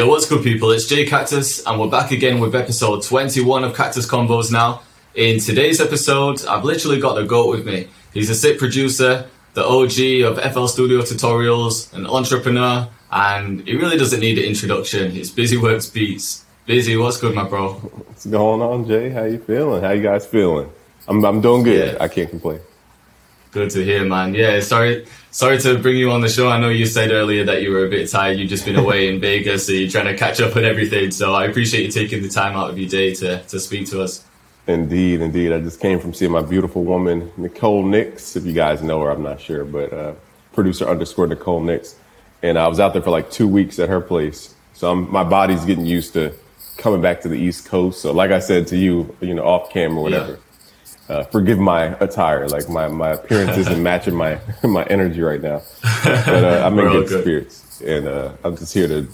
Yo, what's good, people? It's Jay Cactus, and we're back again with episode 21 of Cactus Combos now. In today's episode, I've literally got the GOAT with me. He's a sick producer, the OG of FL Studio tutorials, an entrepreneur, and he really doesn't need an introduction. It's Busy Works Beats. Busy, what's good, my bro? What's going on, Jay? How you feeling? How you guys feeling? I'm doing good. Yeah. I can't complain. Good to hear, man. Yeah, sorry to bring you on the show. I know you said earlier that you were a bit tired. You've just been away in Vegas, so you're trying to catch up on everything. So I appreciate you taking the time out of your day to speak to us. Indeed. I just came from seeing my beautiful woman, Nicole Nix. If you guys know her, I'm not sure, but producer_Nicole Nix. And I was out there for like 2 weeks at her place. So my body's getting used to coming back to the East Coast. So like I said to you, off camera, whatever. Yeah. Forgive my attire, like my appearance isn't matching my energy right now. But I'm in good spirits, and I'm just here to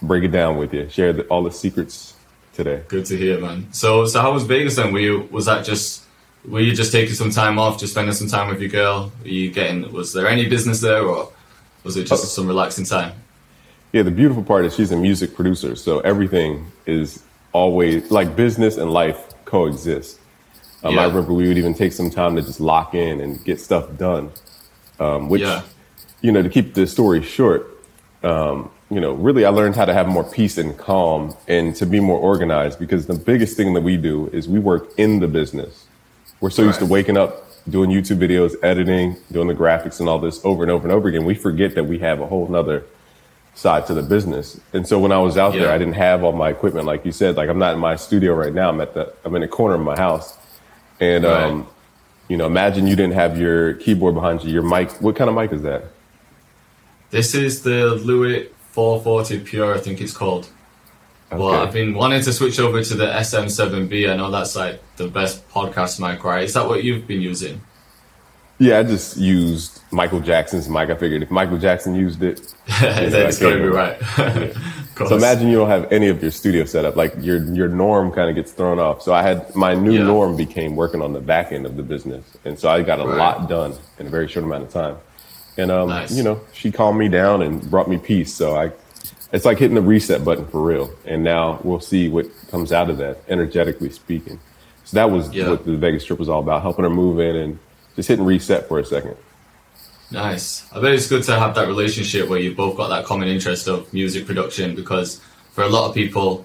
break it down with you, share all the secrets today. Good to hear, man. So how was Vegas then? Were you just taking some time off, just spending some time with your girl? Was there any business there, or was it just some relaxing time? Yeah, the beautiful part is she's a music producer, so everything is always like business and life coexist. I remember we would even take some time to just lock in and get stuff done, to keep the story short, really I learned how to have more peace and calm and to be more organized, because the biggest thing that we do is we work in the business. We're so used to waking up, doing YouTube videos, editing, doing the graphics and all this over and over and over again. We forget that we have a whole nother side to the business. And so when I was out there, I didn't have all my equipment. Like you said, like I'm not in my studio right now. I'm in a corner of my house. And, imagine you didn't have your keyboard behind you, your mic. What kind of mic is that? This is the Lewitt 440 Pure, I think it's called. Okay. Well, I've been wanting to switch over to the SM7B. I know that's like the best podcast mic, right? Is that what you've been using? Yeah, I just used Michael Jackson's mic. I figured if Michael Jackson used it, it's going to be right. So imagine you don't have any of your studio setup. Like your norm kind of gets thrown off. So I had my new norm became working on the back end of the business, and so I got a lot done in a very short amount of time. And nice. She calmed me down and brought me peace. So it's like hitting the reset button for real. And now we'll see what comes out of that, energetically speaking. So that was what the Vegas trip was all about: helping her move in and just hit and reset for a second. Nice. I bet it's good to have that relationship where you've both got that common interest of music production, because for a lot of people,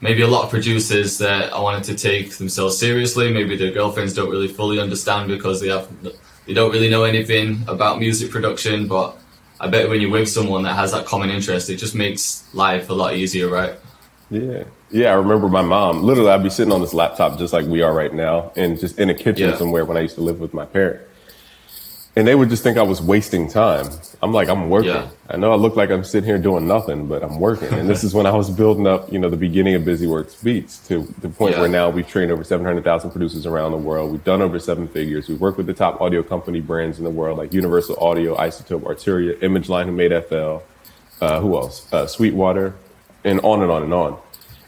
maybe a lot of producers that wanted to take themselves seriously, maybe their girlfriends don't really fully understand because they don't really know anything about music production. But I bet when you're with someone that has that common interest, it just makes life a lot easier, right? Yeah. Yeah, I remember my mom. Literally, I'd be sitting on this laptop just like we are right now, and just in a kitchen somewhere when I used to live with my parents. And they would just think I was wasting time. I'm like, I'm working. Yeah. I know I look like I'm sitting here doing nothing, but I'm working. And this is when I was building up, the beginning of Busy Works Beats to the point where now we've trained over 700,000 producers around the world. We've done over 7 figures. We've worked with the top audio company brands in the world, like Universal Audio, Isotope, Arturia, Image Line, who made FL, who else? Sweetwater, and on and on and on.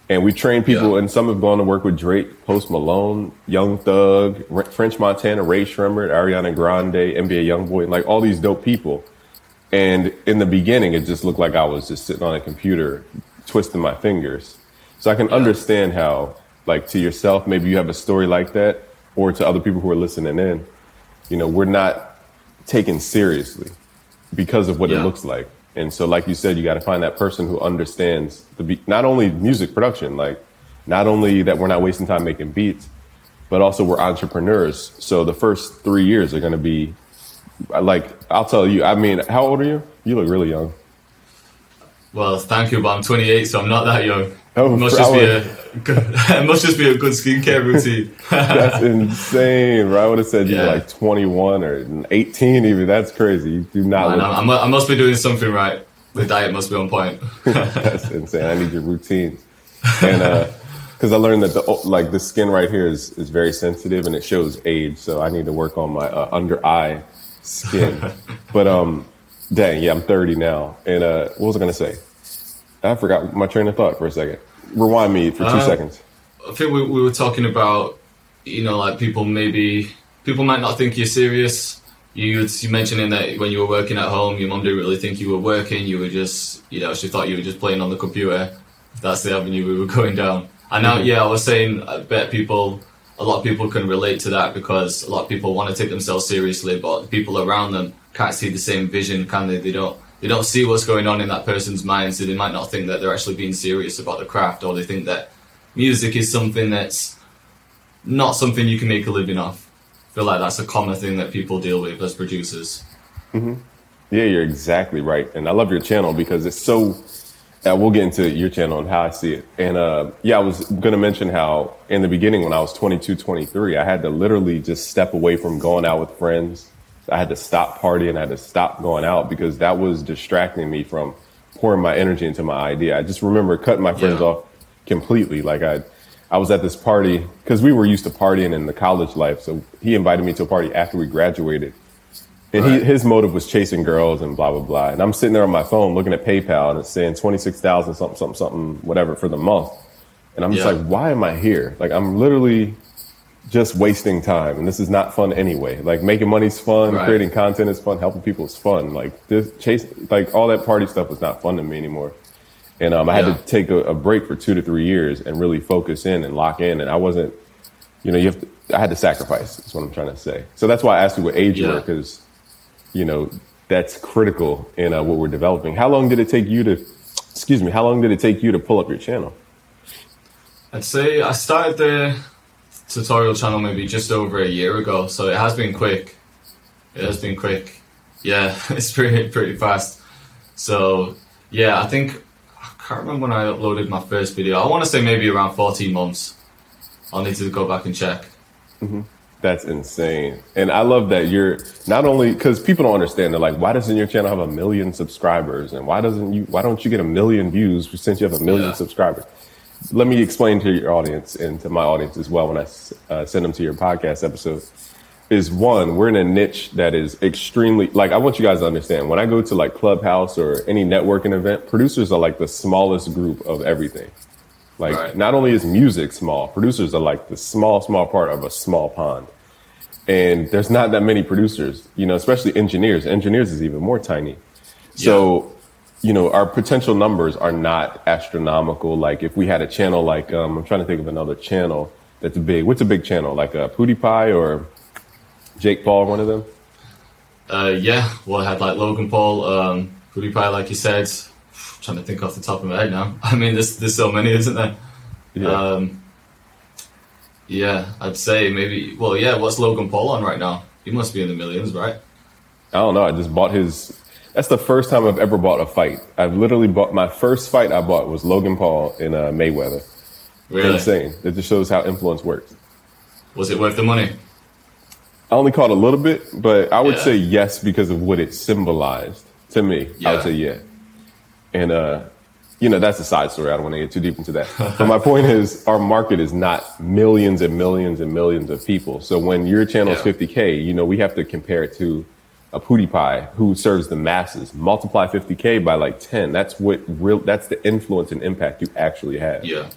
And we train people, and some have gone to work with Drake, Post Malone, Young Thug, French Montana, Ray Shremmerd, Ariana Grande, NBA YoungBoy, like all these dope people. And in the beginning, it just looked like I was just sitting on a computer, twisting my fingers. So I can understand how, like to yourself, maybe you have a story like that, or to other people who are listening in, we're not taken seriously because of what it looks like. And so, like you said, you got to find that person who understands not only music production, like not only that we're not wasting time making beats, but also we're entrepreneurs. So the first 3 years are going to be like, I'll tell you, I mean, how old are you? You look really young. Well, thank you, but I'm 28, so I'm not that young. Oh, it must just be a good skincare routine. That's insane, right? I would have said you're like 21 or 18 even. That's crazy. You do not. I must be doing something right. The diet must be on point. That's insane. I need your routines. And because I learned that the skin right here is very sensitive and it shows age. So I need to work on my under eye skin. But I'm 30 now. And what was I going to say? I forgot my train of thought for a second. Rewind me for 2 seconds. I think we were talking about, people might not think you're serious. You mentioning that when you were working at home, your mum didn't really think you were working. You were just, she thought you were just playing on the computer. That's the avenue we were going down. And now, I was saying, I bet a lot of people can relate to that, because a lot of people want to take themselves seriously, but the people around them can't see the same vision, can they? They don't see what's going on in that person's mind, so they might not think that they're actually being serious about the craft, or they think that music is something that's not something you can make a living off. I feel like that's a common thing that people deal with as producers. Mm-hmm. Yeah, you're exactly right. And I love your channel because it's so... we'll get into your channel and how I see it. And I was going to mention how in the beginning when I was 22, 23, I had to literally just step away from going out with friends. I had to stop partying. I had to stop going out because that was distracting me from pouring my energy into my idea. I just remember cutting my friends off completely. Like I was at this party because we were used to partying in the college life. So he invited me to a party after we graduated. And his motive was chasing girls and blah, blah, blah. And I'm sitting there on my phone looking at PayPal and it's saying 26,000 something, something, something, whatever for the month. And I'm just like, why am I here? Like, I'm literally just wasting time. And this is not fun anyway. Like, making money's fun. Right. Creating content is fun. Helping people is fun. Like, all that party stuff was not fun to me anymore. And I had to take a break for 2 to 3 years and really focus in and lock in. And I wasn't, I had to sacrifice. That's what I'm trying to say. So that's why I asked you what age you were, because... that's critical in what we're developing. How long did it take you to pull up your channel? I'd say I started the tutorial channel maybe just over a year ago. So it has been quick. Yeah, it's pretty fast. So yeah, I think, I can't remember when I uploaded my first video. I want to say maybe around 14 months. I'll need to go back and check. Mm-hmm. That's insane. And I love that you're not only, because people don't understand, they're like, why doesn't your channel have 1 million subscribers? And why don't you get 1 million views since you have 1 million subscribers? Let me explain to your audience and to my audience as well when I send them to your podcast episode is one, we're in a niche that is extremely, like, I want you guys to understand when I go to like Clubhouse or any networking event, producers are like the smallest group of everything. Like, Not only is music small, producers are like the small, small part of a small pond. And there's not that many producers, especially engineers. Engineers is even more tiny. Yeah. So, our potential numbers are not astronomical. Like if we had a channel like, I'm trying to think of another channel that's big. What's a big channel? Like a PewDiePie or Jake Paul, one of them? Well, I had like Logan Paul, PewDiePie, like you said. I'm trying to think off the top of my head now. I mean, there's so many, isn't there? Yeah. I'd say maybe... Well, yeah, what's Logan Paul on right now? He must be in the millions, right? I don't know. I just bought his... That's the first time I've ever bought a fight. I've literally bought... My first fight I bought was Logan Paul in Mayweather. Really? Insane. It just shows how influence works. Was it worth the money? I only caught a little bit, but I would say yes because of what it symbolized to me. Yeah. I would say yeah. And, that's a side story. I don't want to get too deep into that. But my point is our market is not millions and millions and millions of people. So when your channel is 50K, we have to compare it to a PewDiePie who serves the masses. Multiply 50K by like 10. That's the influence and impact you actually have. Yeah.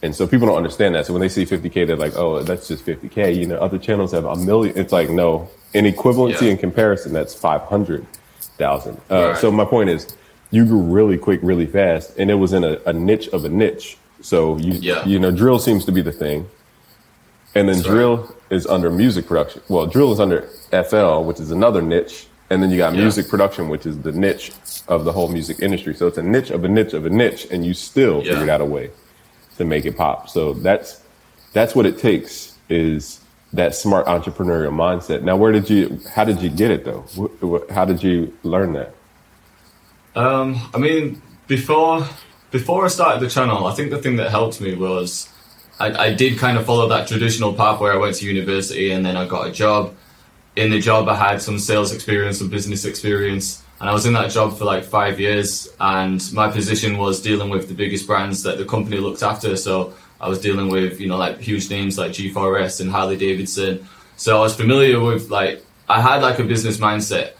And so people don't understand that. So when they see 50K, they're like, oh, that's just 50K. Other channels have 1 million. It's like, no. In equivalency and comparison, that's 500,000. So my point is, you grew really quick, really fast, and it was in a niche of a niche. So, drill seems to be the thing. And then is under music production. Well, drill is under FL, which is another niche. And then you got music production, which is the niche of the whole music industry. So it's a niche of a niche of a niche, and you still figured out a way to make it pop. So that's what it takes is that smart entrepreneurial mindset. Now, how did you get it though? How did you learn that? Before I started the channel, I think the thing that helped me was I did kind of follow that traditional path where I went to university and then I got a job. In the job, I had some sales experience, some business experience, and I was in that job for like 5 years. And my position was dealing with the biggest brands that the company looked after. So I was dealing with, like huge names like G4S and Harley Davidson. So I was familiar with I had a business mindset,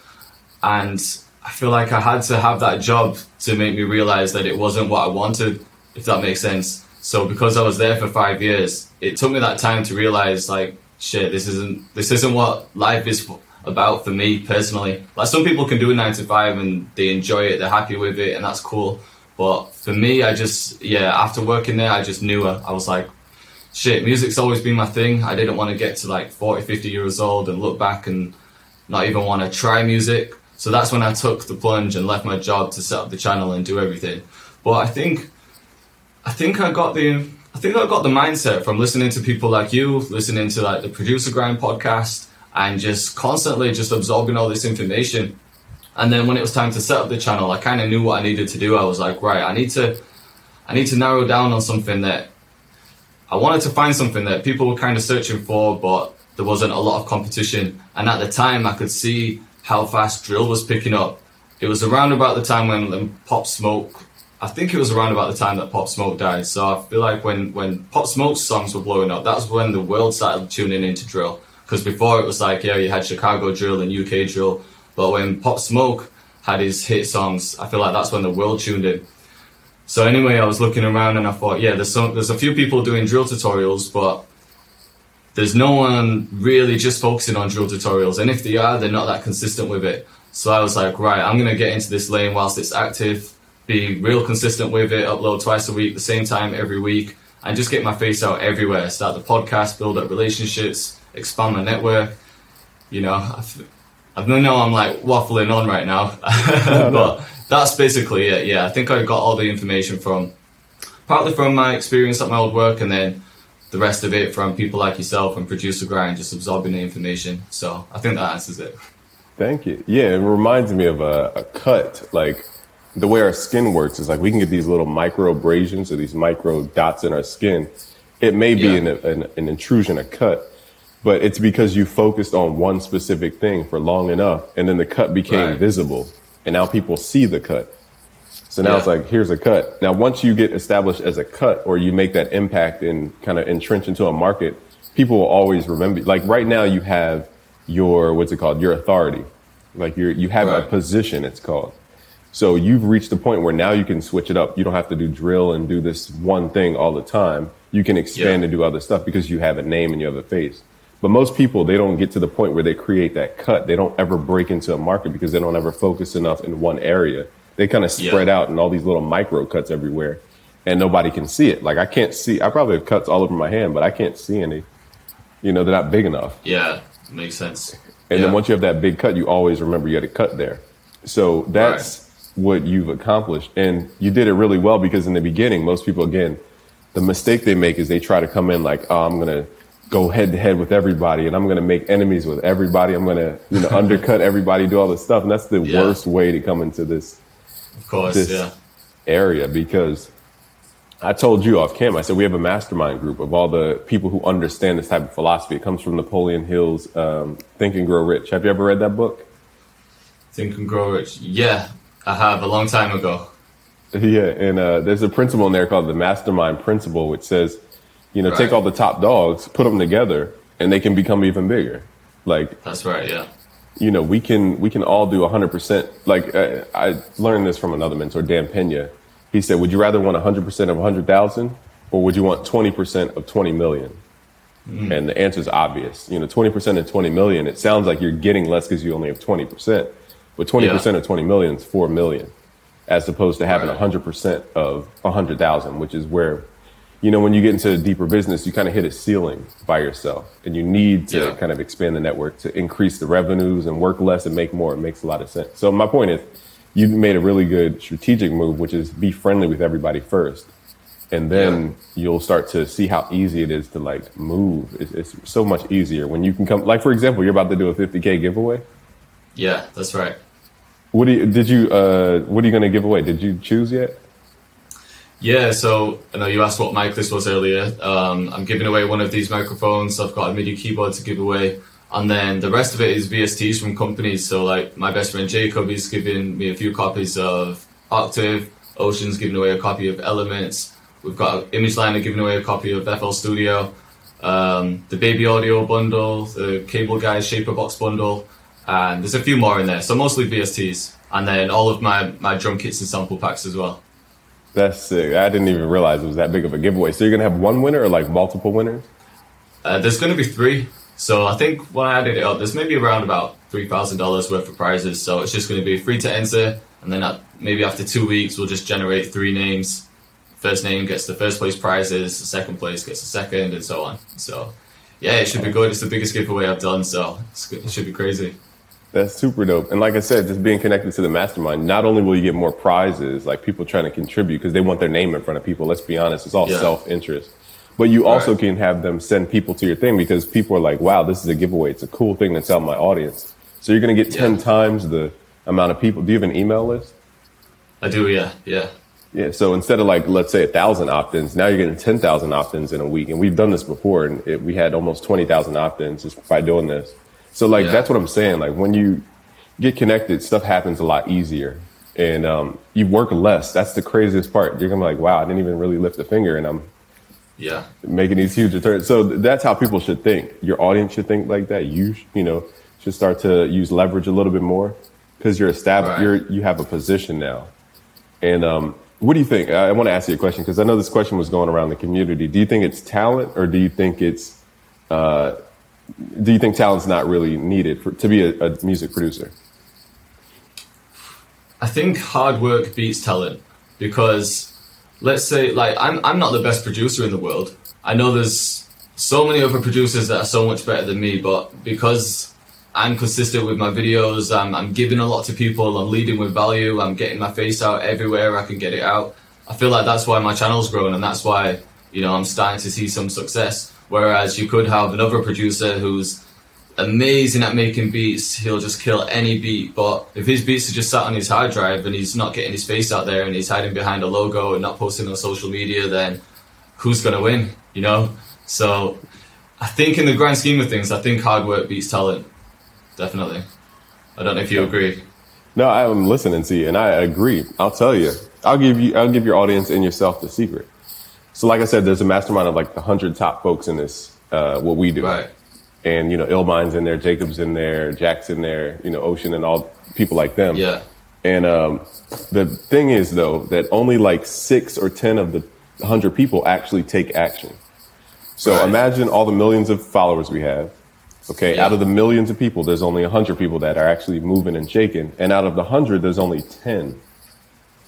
and I feel like I had to have that job to make me realize that it wasn't what I wanted, if that makes sense. So because I was there for 5 years, it took me that time to realize this isn't what life is about for me personally. Like, some people can do a 9 to 5 and they enjoy it, they're happy with it, and that's cool. But for me, I just, after working there, I just knew I was like, shit, music's always been my thing. I didn't want to get to like 40, 50 years old and look back and not even want to try music. So that's when I took the plunge and left my job to set up the channel and do everything. But I think I got the mindset from listening to people like you, listening to like the Producer Grind podcast, and just constantly just absorbing all this information. And then when it was time to set up the channel, I kind of knew what I needed to do. I was like, right, I need to narrow down on something that I wanted to find something that people were kind of searching for, but there wasn't a lot of competition. And at the time, I could see how fast drill was picking up. It was around about the time when Pop Smoke, I think it was around about the time that Pop Smoke died. So I feel like when Pop Smoke's songs were blowing up, that's when the world started tuning into drill. Because before it was like, yeah, you had Chicago drill and UK drill. But when Pop Smoke had his hit songs, I feel like that's when the world tuned in. So anyway, I was looking around and I thought, yeah, there's a few people doing drill tutorials, but there's no one really just focusing on drill tutorials. And if they are, they're not that consistent with it. So I was like, right, I'm going to get into this lane whilst it's active, be real consistent with it, upload twice a week, the same time every week, and just get my face out everywhere. Start the podcast, build up relationships, expand my network. You know, I know I'm like waffling on right now, but that's basically it. Yeah, I think I got all the information partly from my experience at my old work, and then the rest of it from people like yourself and Producer Grind, just absorbing the information. So I think that answers it. Thank you. Yeah, it reminds me of a cut. Like, the way our skin works is like we can get these little micro abrasions or these micro dots in our skin. It may be an intrusion, a cut, but it's because you focused on one specific thing for long enough, and then the cut became visible, and now people see the cut. So now it's like, here's a cut. Now, once you get established as a cut, or you make that impact and kind of entrench into a market, people will always remember. Like right now, you have your authority. Like you have a position, it's called. So you've reached the point where now you can switch it up. You don't have to do drill and do this one thing all the time. You can expand and do other stuff because you have a name and you have a face. But most people, they don't get to the point where they create that cut. They don't ever break into a market because they don't ever focus enough in one area. They kind of spread out in all these little micro cuts everywhere, and nobody can see it. Like, I can't see. I probably have cuts all over my hand, but I can't see any. You know, they're not big enough. Yeah, makes sense. And then once you have that big cut, you always remember you had a cut there. So that's what you've accomplished, and you did it really well, because in the beginning, most people, again, the mistake they make is they try to come in like, oh, I'm going to go head to head with everybody, and I'm going to make enemies with everybody. I'm going to, undercut everybody, do all this stuff. And that's the worst way to come into this, of course, area, because I told you off camera, I said, we have a mastermind group of all the people who understand this type of philosophy. It comes from Napoleon Hill's Think and Grow Rich. Have you ever read that book? Think and Grow Rich. Yeah. I have, a long time ago. Yeah, and there's a principle in there called the mastermind principle, which says, take all the top dogs, put them together, and they can become even bigger. Like, that's right, yeah. You know, we can all do 100%. Like, I learned this from another mentor, Dan Pena. He said, would you rather want 100% of 100,000, or would you want 20% of 20 million? Mm. And the answer is obvious. 20% of 20 million, it sounds like you're getting less because you only have 20%. But 20% of 20 million is 4 million, as opposed to having 100% of 100,000, which is where, when you get into a deeper business, you kind of hit a ceiling by yourself, and you need to kind of expand the network to increase the revenues and work less and make more. It makes a lot of sense. So my point is, you made a really good strategic move, which is be friendly with everybody first, and then you'll start to see how easy it is to like move. It's so much easier when you can come, like, for example, you're about to do a 50K giveaway. Yeah, that's right. What are you going to give away? Did you choose yet? Yeah, so I know you asked what mic this was earlier. I'm giving away one of these microphones. I've got a MIDI keyboard to give away. And then the rest of it is VSTs from companies. So like my best friend Jacob, he's giving me a few copies of Octave. Ocean's giving away a copy of Elements. We've got Image Line giving away a copy of FL Studio. The Baby Audio bundle, the Cable Guy Shaper Box bundle. And there's a few more in there, so mostly VSTs, and then all of my drum kits and sample packs as well. That's sick. I didn't even realize it was that big of a giveaway. So you're going to have one winner or like multiple winners? There's going to be three. So I think when I added it up, there's maybe around about $3,000 worth of prizes. So it's just going to be free to enter. And then maybe after 2 weeks, we'll just generate three names. First name gets the first place prizes. The second place gets the second, and so on. So yeah, it should be good. It's the biggest giveaway I've done. So it should be crazy. That's super dope. And like I said, just being connected to the mastermind, not only will you get more prizes, like people trying to contribute because they want their name in front of people. Let's be honest. It's all self-interest. But you also can have them send people to your thing because people are like, wow, this is a giveaway. It's a cool thing to tell my audience. So you're going to get 10 times the amount of people. Do you have an email list? I do, yeah. Yeah, so instead of like, let's say 1,000 opt-ins, now you're getting 10,000 opt-ins in a week. And we've done this before, and we had almost 20,000 opt-ins just by doing this. So like, that's what I'm saying. Like when you get connected, stuff happens a lot easier and you work less. That's the craziest part. You're going to be like, wow, I didn't even really lift a finger and I'm making these huge returns. So that's how people should think. Your audience should think like that. You know, should start to use leverage a little bit more because you're established. You have a position now. And what do you think? I want to ask you a question because I know this question was going around the community. Do you think it's talent or do you think it's do you think talent's not really needed to be a music producer? I think hard work beats talent because let's say, like, I'm not the best producer in the world. I know there's so many other producers that are so much better than me, but because I'm consistent with my videos, I'm giving a lot to people, I'm leading with value, I'm getting my face out everywhere I can get it out. I feel like that's why my channel's grown and that's why, you know, I'm starting to see some success. Whereas you could have another producer who's amazing at making beats. He'll just kill any beat. But if his beats are just sat on his hard drive and he's not getting his face out there and he's hiding behind a logo and not posting on social media, then who's going to win, you know? So I think in the grand scheme of things, I think hard work beats talent. Definitely. I don't know if you agree. No, I'm listening to you and I agree. I'll tell you. I'll give your audience and yourself the secret. So like I said, there's a mastermind of like the 100 top folks in this, what we do. Right. And, you know, Illmind's in there, Jacob's in there, Jack's in there, you know, Ocean and all people like them. Yeah. And the thing is, though, that only like 6 or 10 of the 100 people actually take action. So imagine all the millions of followers we have. OK, out of the millions of people, there's only 100 people that are actually moving and shaking. And out of the 100, there's only 10.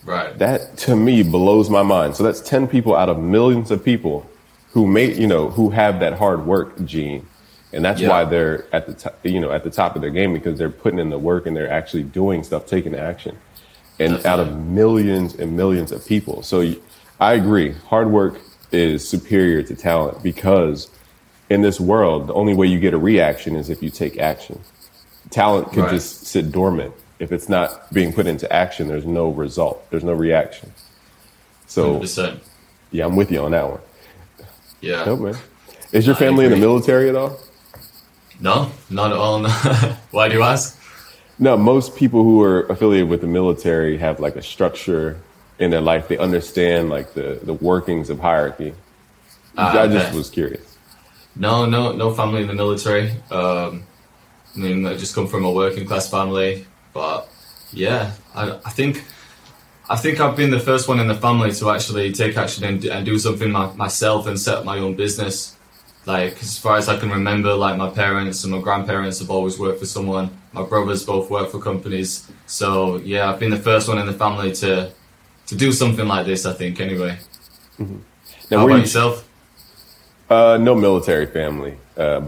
Right. That to me blows my mind. So that's 10 people out of millions of people who make, you know, who have that hard work gene. And that's why they're at the top, you know, at the top of their game, because they're putting in the work and they're actually doing stuff, taking action. And that's out of millions and millions of people. So I agree. Hard work is superior to talent because in this world, the only way you get a reaction is if you take action. Talent can just sit dormant. If it's not being put into action, there's no result. There's no reaction. So, 100%. Yeah, I'm with you on that one. Yeah. Nope, man. Is your family in the military at all? No, not at all. Why do you ask? No, most people who are affiliated with the military have like a structure in their life. They understand like the workings of hierarchy. I just was curious. No family in the military. I mean, I just come from a working class family. But yeah, I think I've been the first one in the family to actually take action and do something myself and set up my own business. Like as far as I can remember, like my parents and my grandparents have always worked for someone. My brothers both work for companies. So yeah, I've been the first one in the family to do something like this, I think, anyway. Mm-hmm. Now, how about yourself? No military family. I'm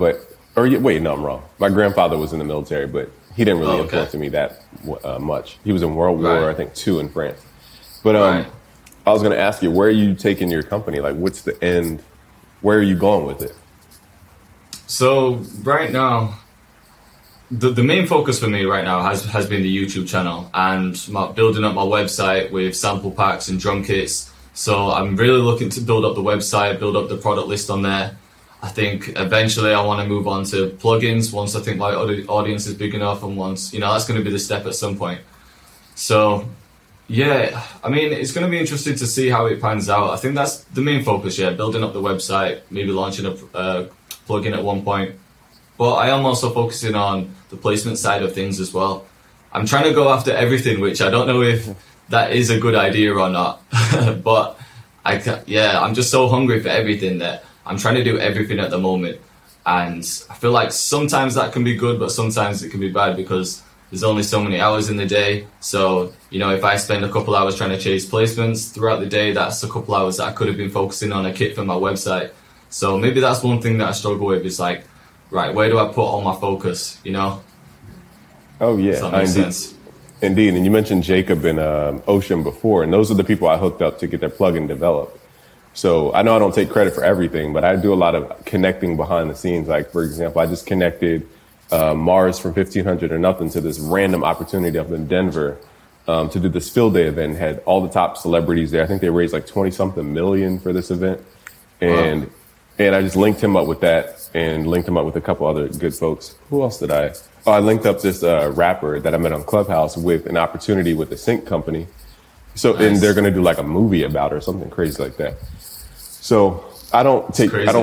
wrong. My grandfather was in the military, but he didn't really influence me that much. He was in World War, I think, II in France. But I was going to ask you, where are you taking your company? Like, what's the end? Where are you going with it? So right now, the main focus for me right now has been the YouTube channel and building up my website with sample packs and drum kits. So I'm really looking to build up the website, build up the product list on there. I think eventually I want to move on to plugins once I think my audience is big enough and once, you know, that's going to be the step at some point. So, yeah, I mean, it's going to be interesting to see how it pans out. I think that's the main focus, building up the website, maybe launching a plugin at one point. But I am also focusing on the placement side of things as well. I'm trying to go after everything, which I don't know if that is a good idea or not. But I'm just so hungry for everything that I'm trying to do everything at the moment. And I feel like sometimes that can be good, but sometimes it can be bad because there's only so many hours in the day. So, you know, if I spend a couple hours trying to chase placements throughout the day, that's a couple hours that I could have been focusing on a kit for my website. So maybe that's one thing that I struggle with is like, right, where do I put all my focus, you know? Oh, yeah. Does that make sense? Indeed. And you mentioned Jacob and Ocean before, and those are the people I hooked up to get their plugin developed. So I know I don't take credit for everything, but I do a lot of connecting behind the scenes. Like, for example, I just connected Mars from 1500 or nothing to this random opportunity up in Denver to do this field day event. Had all the top celebrities there. I think they raised like 20 something million for this event. And wow. And I just linked him up with that and linked him up with a couple other good folks. Who else did I? Oh, I linked up this rapper that I met on Clubhouse with an opportunity with a sync company. So nice. And they're going to do like a movie about it or something crazy like that. So I don't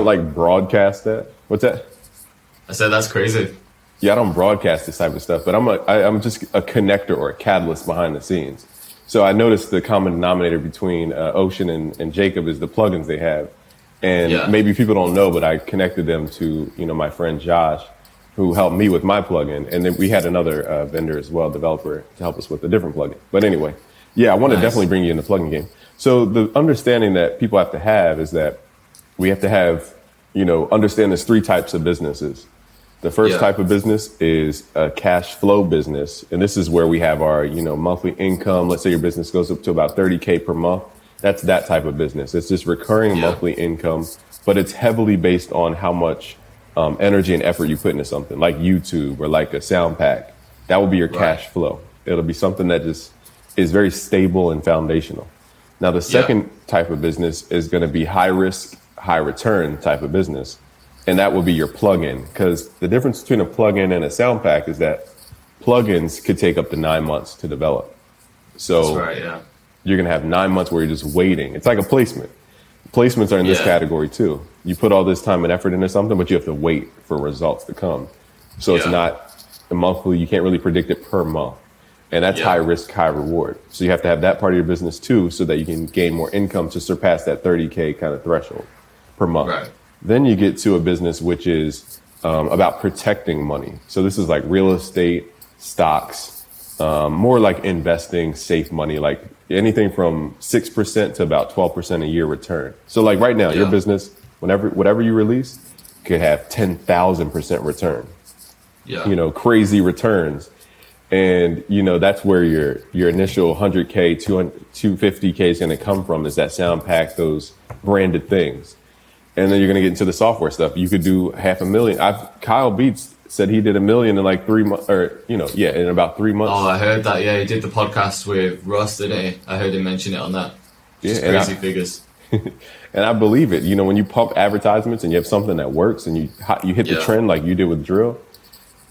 like broadcast that. What's that? I said that's crazy. Yeah, I don't broadcast this type of stuff, but I'm just a connector or a catalyst behind the scenes. So I noticed the common denominator between Ocean and Jacob is the plugins they have. And Maybe people don't know, but I connected them to, you know, my friend Josh, who helped me with my plugin. And then we had another vendor as well, developer, to help us with a different plugin. But anyway, yeah, I want to definitely bring you in the plugin game. So the understanding that people have to have is that we have to have, you know, understand there's three types of businesses. The first type of business is a cash flow business. And this is where we have our, you know, monthly income. Let's say your business goes up to about $30K per month. That's that type of business. It's just recurring monthly income, but it's heavily based on how much energy and effort you put into something like YouTube or like a sound pack. That will be your cash flow. It'll be something that just is very stable and foundational. Now, the second type of business is going to be high risk, high return type of business. And that will be your plugin, because the difference between a plugin and a sound pack is that plugins could take up to 9 months to develop. So that's right, you're going to have 9 months where you're just waiting. It's like a placement. Placements are in this category too. You put all this time and effort into something, but you have to wait for results to come. So it's not a monthly, you can't really predict it per month. And that's high risk, high reward. So you have to have that part of your business too, so that you can gain more income to surpass that 30K kind of threshold per month. Right. Then you get to a business which is about protecting money. So this is like real estate, stocks, more like investing safe money, like anything from 6% to about 12% a year return. So like right now, your business, whatever you release, could have 10,000% return. Yeah. You know, crazy returns. And, you know, that's where your initial 100K, 200, 250K is going to come from, is that sound pack, those branded things. And then you're going to get into the software stuff. You could do $500,000. Kyle Beats said he did $1 million in like 3 months, or, you know, in about 3 months. Oh, I heard that. Yeah, he did the podcast with Ross today. I heard him mention it on that. Just crazy figures. And I believe it. You know, when you pump advertisements and you have something that works and you hit the trend like you did with Drill,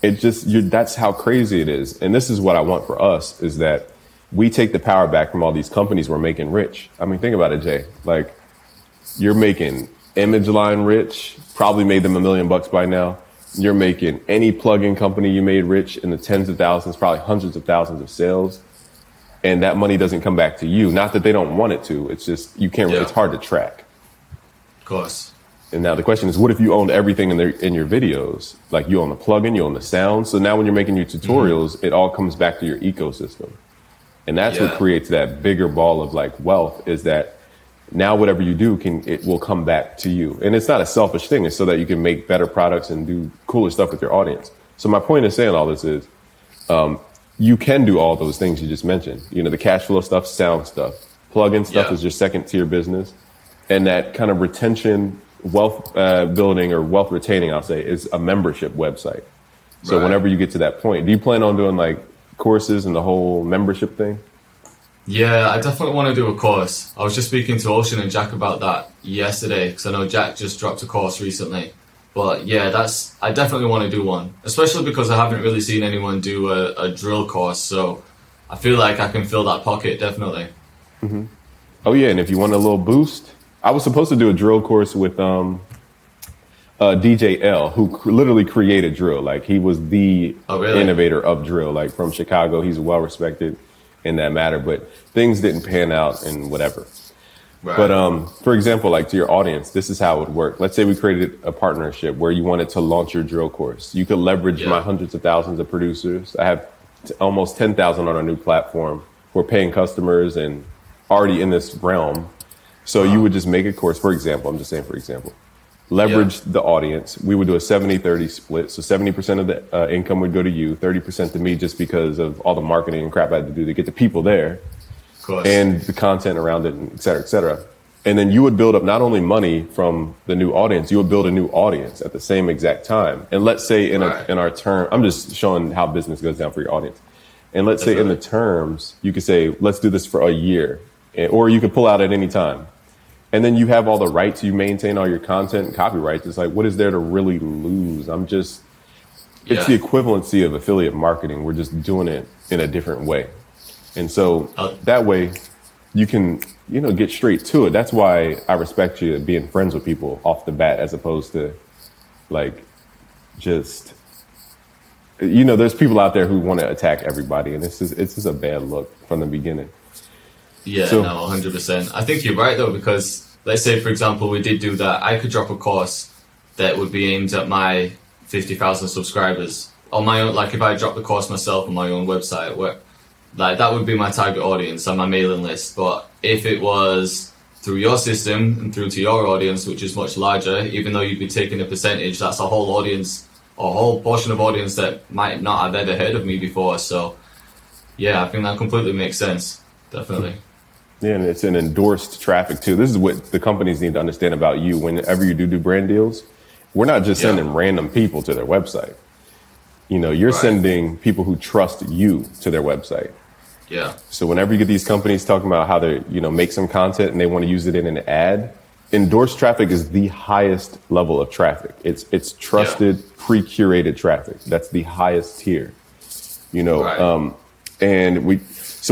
it just, that's how crazy it is. And this is what I want for us, is that we take the power back from all these companies we're making rich. I mean, think about it, Jay. Like, you're making Image Line rich, probably made them $1 million by now. You're making any plug-in company you made rich in the tens of thousands, probably hundreds of thousands of sales. And that money doesn't come back to you. Not that they don't want it to. It's just, you can't, it's hard to track. Of course. And now the question is, what if you owned everything in your videos? Like, you own the plugin, you own the sound. So now when you're making your tutorials, it all comes back to your ecosystem. And that's what creates that bigger ball of like wealth, is that now whatever you do, it will come back to you. And it's not a selfish thing. It's so that you can make better products and do cooler stuff with your audience. So my point in saying all this is, you can do all those things you just mentioned. You know, the cash flow stuff, sound stuff, plugin stuff is your second tier business. And that kind of retention, wealth building, or wealth retaining, I'll say, is a membership website. So whenever you get to that point, do you plan on doing like courses and the whole membership thing? Yeah, I definitely want to do a course. I was just speaking to Ocean and Jack about that yesterday, because I know Jack just dropped a course recently. But yeah, I definitely want to do one, especially because I haven't really seen anyone do a drill course. So I feel like I can fill that pocket, definitely. Mm-hmm. Oh yeah, and if you want a little boost, I was supposed to do a drill course with DJ L, who literally created drill. Like, he was the innovator of drill, like, from Chicago. He's well respected in that matter, but things didn't pan out and whatever. Right. But for example, like to your audience, this is how it would work. Let's say we created a partnership where you wanted to launch your drill course. You could leverage my hundreds of thousands of producers. I have almost 10,000 on our new platform. We're paying customers and already in this realm. So you would just make a course, for example, I'm just saying, for example, leverage the audience. We would do a 70-30 split. So 70% of the income would go to you, 30% to me, just because of all the marketing and crap I had to do to get the people there. And the content around it, and et cetera, et cetera. And then you would build up not only money from the new audience, you would build a new audience at the same exact time. And let's say in in our term, I'm just showing how business goes down for your audience. And let's say in the terms, you could say, let's do this for a year, or you could pull out at any time. And then you have all the rights, you maintain all your content and copyrights. It's like, what is there to really lose? I'm just, it's the equivalency of affiliate marketing. We're just doing it in a different way. And so that way you can, you know, get straight to it. That's why I respect you being friends with people off the bat, as opposed to like just, you know, there's people out there who want to attack everybody. And it's just a bad look from the beginning. Yeah, so, no, 100%. I think you're right, though, because let's say, for example, we did do that. I could drop a course that would be aimed at my 50,000 subscribers on my own. Like if I drop the course myself on my own website, where like that would be my target audience on my mailing list. But if it was through your system and through to your audience, which is much larger, even though you'd be taking a percentage, that's a whole audience, a whole portion of audience that might not have ever heard of me before. So yeah, I think that completely makes sense. Definitely. Yeah, and it's an endorsed traffic too. This is what the companies need to understand about you. Whenever you do brand deals, we're not just sending random people to their website. You know, you're sending people who trust you to their website. Yeah. So whenever you get these companies talking about how they, you know, make some content and they want to use it in an ad, endorsed traffic is the highest level of traffic. It's trusted, pre-curated traffic. That's the highest tier. You know, and we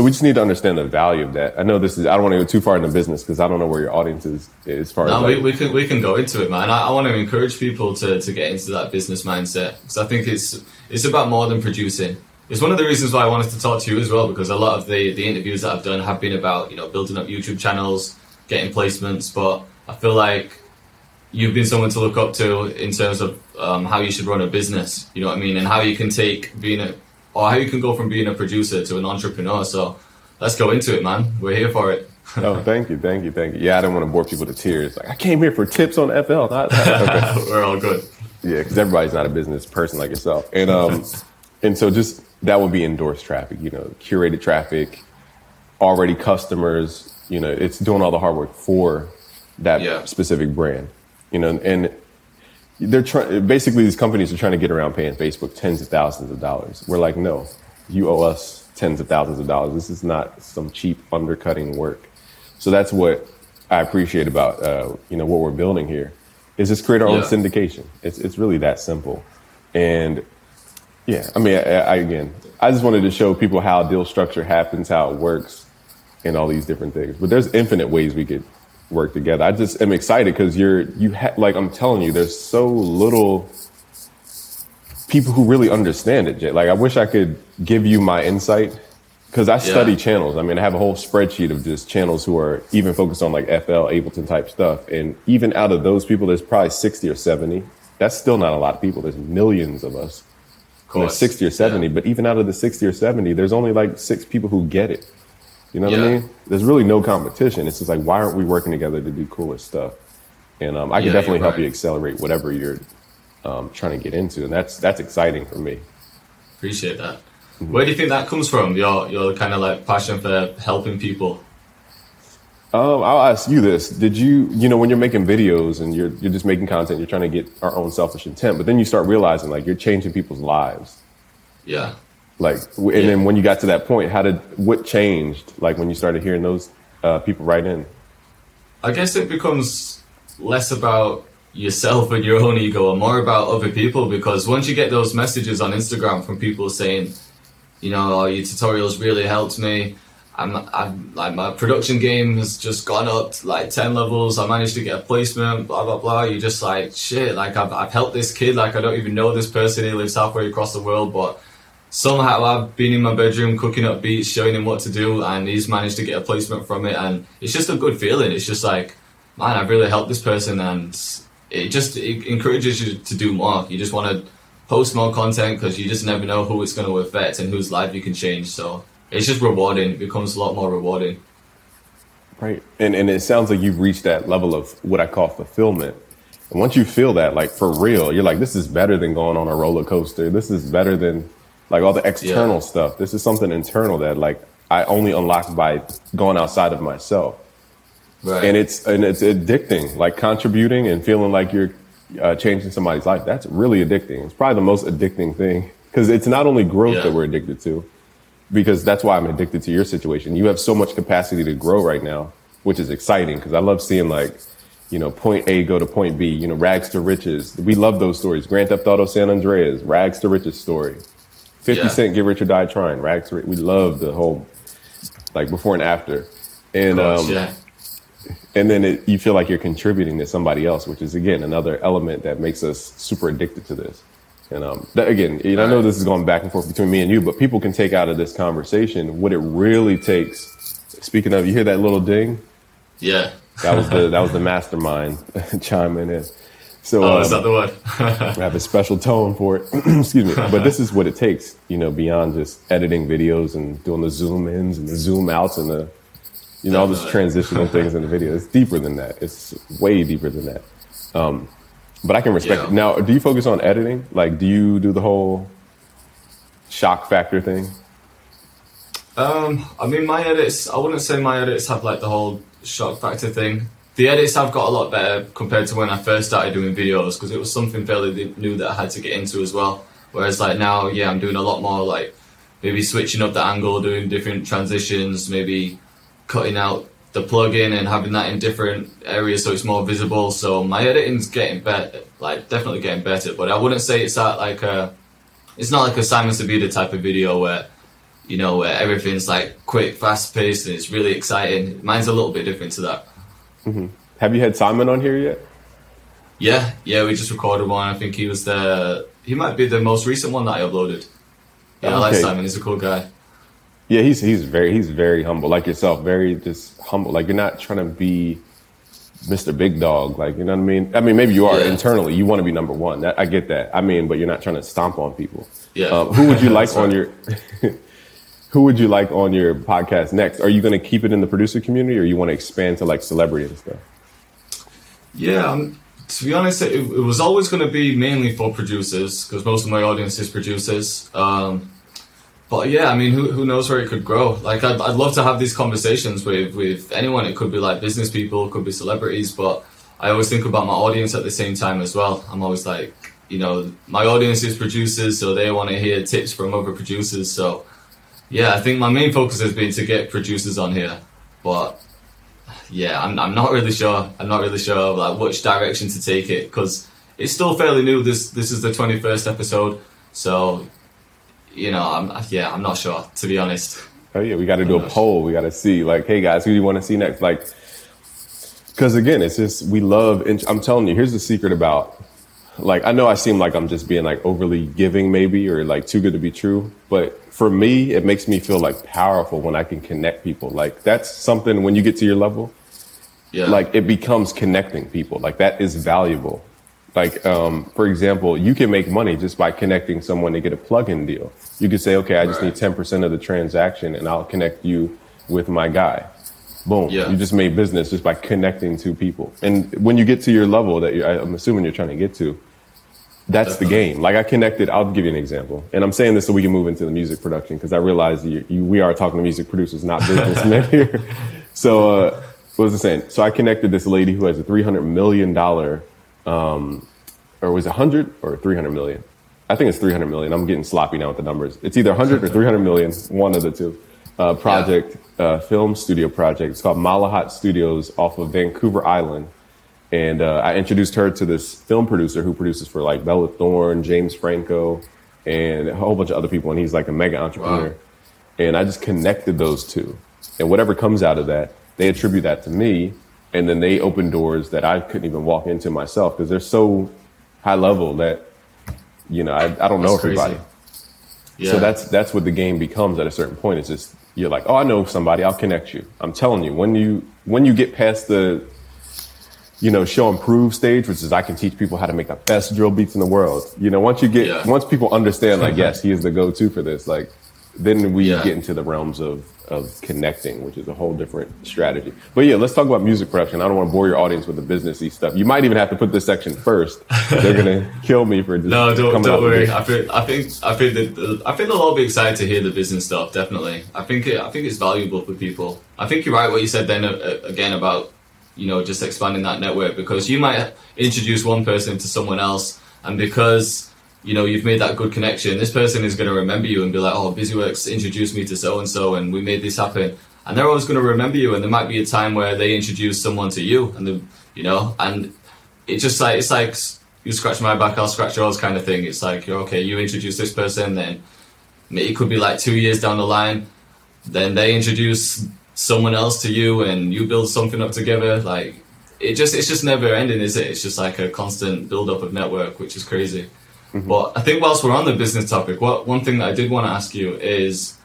just need to understand the value of that. I know this is, I don't want to go too far into business because I don't know where your audience is as far as. No, we can go into it, man. I want to encourage people to get into that business mindset, because I think it's about more than producing. It's one of the reasons why I wanted to talk to you as well, because a lot of the interviews that I've done have been about, you know, building up YouTube channels, getting placements, but I feel like you've been someone to look up to in terms of how you should run a business, you know what I mean, and how you can take being or how you can go from being a producer to an entrepreneur. So let's go into it, man. We're here for it. Oh, thank you. Yeah, I don't want to bore people to tears. Like, I came here for tips on FL. Okay. We're all good. Yeah, because everybody's not a business person like yourself. And and so just that would be endorsed traffic, you know, curated traffic, already customers. You know, it's doing all the hard work for that specific brand. You know, and they're basically these companies are trying to get around paying Facebook tens of thousands of dollars. We're like, no, you owe us tens of thousands of dollars. This is not some cheap undercutting work. So that's what I appreciate about you know, what we're building here is just create our own syndication. It's really that simple. And yeah, I mean, I just wanted to show people how deal structure happens, how it works, and all these different things. But there's infinite ways we could work together. I just am excited because like I'm telling you, there's so little people who really understand it, Jay. Like I wish I could give you my insight, because I study channels. I mean, I have a whole spreadsheet of just channels who are even focused on like FL, Ableton type stuff. And even out of those people, there's probably 60 or 70. That's still not a lot of people. There's millions of us. Of course. There's 60 or 70, but even out of the 60 or 70, there's only like 6 people who get it. You know what I mean? There's really no competition. It's just like, why aren't we working together to do cooler stuff? And I can definitely help you accelerate whatever you're trying to get into. And that's exciting for me. Appreciate that. Mm-hmm. Where do you think that comes from? Your kind of like passion for helping people? I'll ask you this. Did you know, when you're making videos and you're just making content, you're trying to get our own selfish intent, but then you start realizing like you're changing people's lives. Yeah. Like, and then when you got to that point, what changed? Like when you started hearing those people write in? I guess it becomes less about yourself and your own ego and more about other people, because once you get those messages on Instagram from people saying, you know, oh, your tutorials really helped me. I'm like, my production game has just gone up like 10 levels. I managed to get a placement, blah, blah, blah. You're just like, shit, like I've helped this kid. Like I don't even know this person. He lives halfway across the world, but somehow I've been in my bedroom cooking up beats, showing him what to do, and he's managed to get a placement from it, and it's just a good feeling. It's just like, man, I've really helped this person, and it encourages you to do more. You just want to post more content because you just never know who it's going to affect and whose life you can change. So it's just rewarding. It becomes a lot more rewarding. Right. And it sounds like you've reached that level of what I call fulfillment. And once you feel that, like, for real, you're like, this is better than going on a roller coaster. This is better than, like, all the external stuff. This is something internal that, like, I only unlocked by going outside of myself. Right. And it's addicting, like contributing and feeling like you're changing somebody's life. That's really addicting. It's probably the most addicting thing, because it's not only growth that we're addicted to, because that's why I'm addicted to your situation. You have so much capacity to grow right now, which is exciting, because I love seeing, like, you know, point A go to point B, you know, rags to riches. We love those stories. Grand Theft Auto San Andreas, rags to riches story. 50 Cent, Get Rich or Die Trying, rags to riches. We love the whole, like, before and after. And and then you feel like you're contributing to somebody else, which is, again, another element that makes us super addicted to this. And I know this is going back and forth between me and you, but people can take out of this conversation what it really takes. Speaking of, you hear that little ding? Yeah. That was the mastermind chiming in. So, is that the word? I have a special tone for it. Excuse me. But this is what it takes, you know, beyond just editing videos and doing the zoom ins and the zoom outs and the, you know, all these transitional things in the video. It's deeper than that. It's way deeper than that. But I can respect it. Now, do you focus on editing? Like, do you do the whole shock factor thing? I mean, my edits, I wouldn't say my edits have, like, the whole shock factor thing. The edits have got a lot better compared to when I first started doing videos, because it was something fairly new that I had to get into as well. Whereas, like, now, I'm doing a lot more, like, maybe switching up the angle, doing different transitions, maybe cutting out the plug-in and having that in different areas so it's more visible. So my editing's getting better, like, definitely getting better, but I wouldn't say it's at, like, it's not like a Simon Sabita type of video where, you know, where everything's, like, quick, fast-paced and it's really exciting. Mine's a little bit different to that. Mm-hmm. Have you had Simon on here yet? Yeah, we just recorded one. I think he was he might be the most recent one that I uploaded. Yeah, okay. I like Simon, he's a cool guy. Yeah, he's very humble, like yourself, very just humble. Like, you're not trying to be Mr. Big Dog, like, you know what I mean? I mean, maybe you are internally. You want to be number one. I get that. I mean, but you're not trying to stomp on people. Yeah. Who would you like on your podcast next? Are you going to keep it in the producer community, or you want to expand to, like, celebrity and stuff? Yeah, to be honest, it was always going to be mainly for producers, because most of my audience is producers. But yeah, I mean, who knows where it could grow? Like, I'd love to have these conversations with anyone. It could be, like, business people, it could be celebrities, but I always think about my audience at the same time as well. I'm always like, you know, my audience is producers, so they want to hear tips from other producers. So yeah, I think my main focus has been to get producers on here, but yeah, I'm not really sure. I'm not really sure, like, which direction to take it, because it's still fairly new. This is the 21st episode, so. You know, I'm not sure, to be honest. Oh yeah, we got to do a poll. We got to see, like, hey guys, who do you want to see next? Like, because again, it's just, we love. I'm telling you, here's the secret about, like, I know I seem like I'm just being, like, overly giving, maybe, or, like, too good to be true. But for me, it makes me feel, like, powerful when I can connect people. Like, that's something when you get to your level, like, it becomes connecting people. Like, that is valuable. Like, for example, you can make money just by connecting someone to get a plug-in deal. You could say, okay, I just need 10% of the transaction and I'll connect you with my guy. Boom. Yeah. You just made business just by connecting two people. And when you get to your level that I'm assuming you're trying to get to, that's the game. Like, I connected, I'll give you an example. And I'm saying this so we can move into the music production, because I realize we are talking to music producers, not businessmen here. So what was I saying? So I connected this lady who has a $300 million or was it 100 or 300 million? I think it's 300 million. I'm getting sloppy now with the numbers. It's either 100 or 300 million, one of the two. Film studio project. It's called Malahat Studios off of Vancouver Island. And I introduced her to this film producer who produces for, like, Bella Thorne, James Franco, and a whole bunch of other people. And he's, like, a mega entrepreneur. Wow. And I just connected those two. And whatever comes out of that, they attribute that to me. And then they open doors that I couldn't even walk into myself, because they're so high level that, you know, I don't know everybody. Yeah. So that's what the game becomes at a certain point. It's just, you're like, oh, I know somebody, I'll connect you. I'm telling you, when you get past the, you know, show and prove stage, which is I can teach people how to make the best drill beats in the world. You know, once people understand, like, yes, he is the go-to for this, like, then we get into the realms of connecting, which is a whole different strategy. But yeah, let's talk about music production. I don't want to bore your audience with the businessy stuff. You might even have to put this section first. They're gonna kill me for just no. Don't worry. I think they'll all be excited to hear the business stuff. Definitely. I think it's valuable for people. I think you're right what you said then again about, you know, just expanding that network, because you might introduce one person to someone else, and because, you know, you've made that good connection, this person is going to remember you and be like, oh, Busy Works introduced me to so-and-so and we made this happen. And they're always going to remember you. And there might be a time where they introduce someone to you and, the, you know, and it's just like, it's like you scratch my back, I'll scratch yours kind of thing. It's like, you're okay, you introduce this person, then it could be like 2 years down the line, then they introduce someone else to you and you build something up together. Like, it's just never ending, is it? It's just like a constant build up of network, which is crazy. Mm-hmm. But I think whilst we're on the business topic, one thing that I did want to ask you is,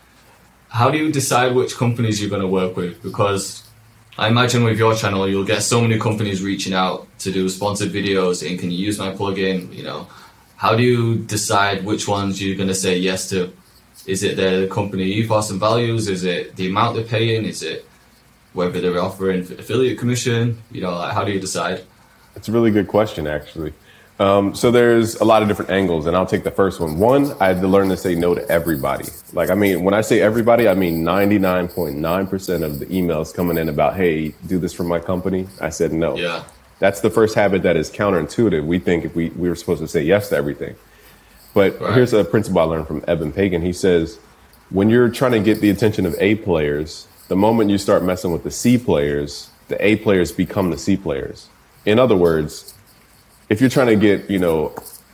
how do you decide which companies you're going to work with? Because I imagine with your channel, you'll get so many companies reaching out to do sponsored videos and can you use my plugin? You know, how do you decide which ones you're going to say yes to? Is it their company ethos and values? Is it the amount they're paying? Is it whether they're offering affiliate commission? You know, like, how do you decide? It's a really good question, actually. So there's a lot of different angles, and I'll take the first one. One, I had to learn to say no to everybody. Like, I mean, when I say everybody, I mean 99.9% of the emails coming in about, hey, do this for my company. I said no. Yeah. That's the first habit that is counterintuitive. We think if we were supposed to say yes to everything. But right. Here's a principle I learned from Evan Pagan. He says, when you're trying to get the attention of A players, the moment you start messing with the C players, the A players become the C players. In other words, if you're trying to get, you know,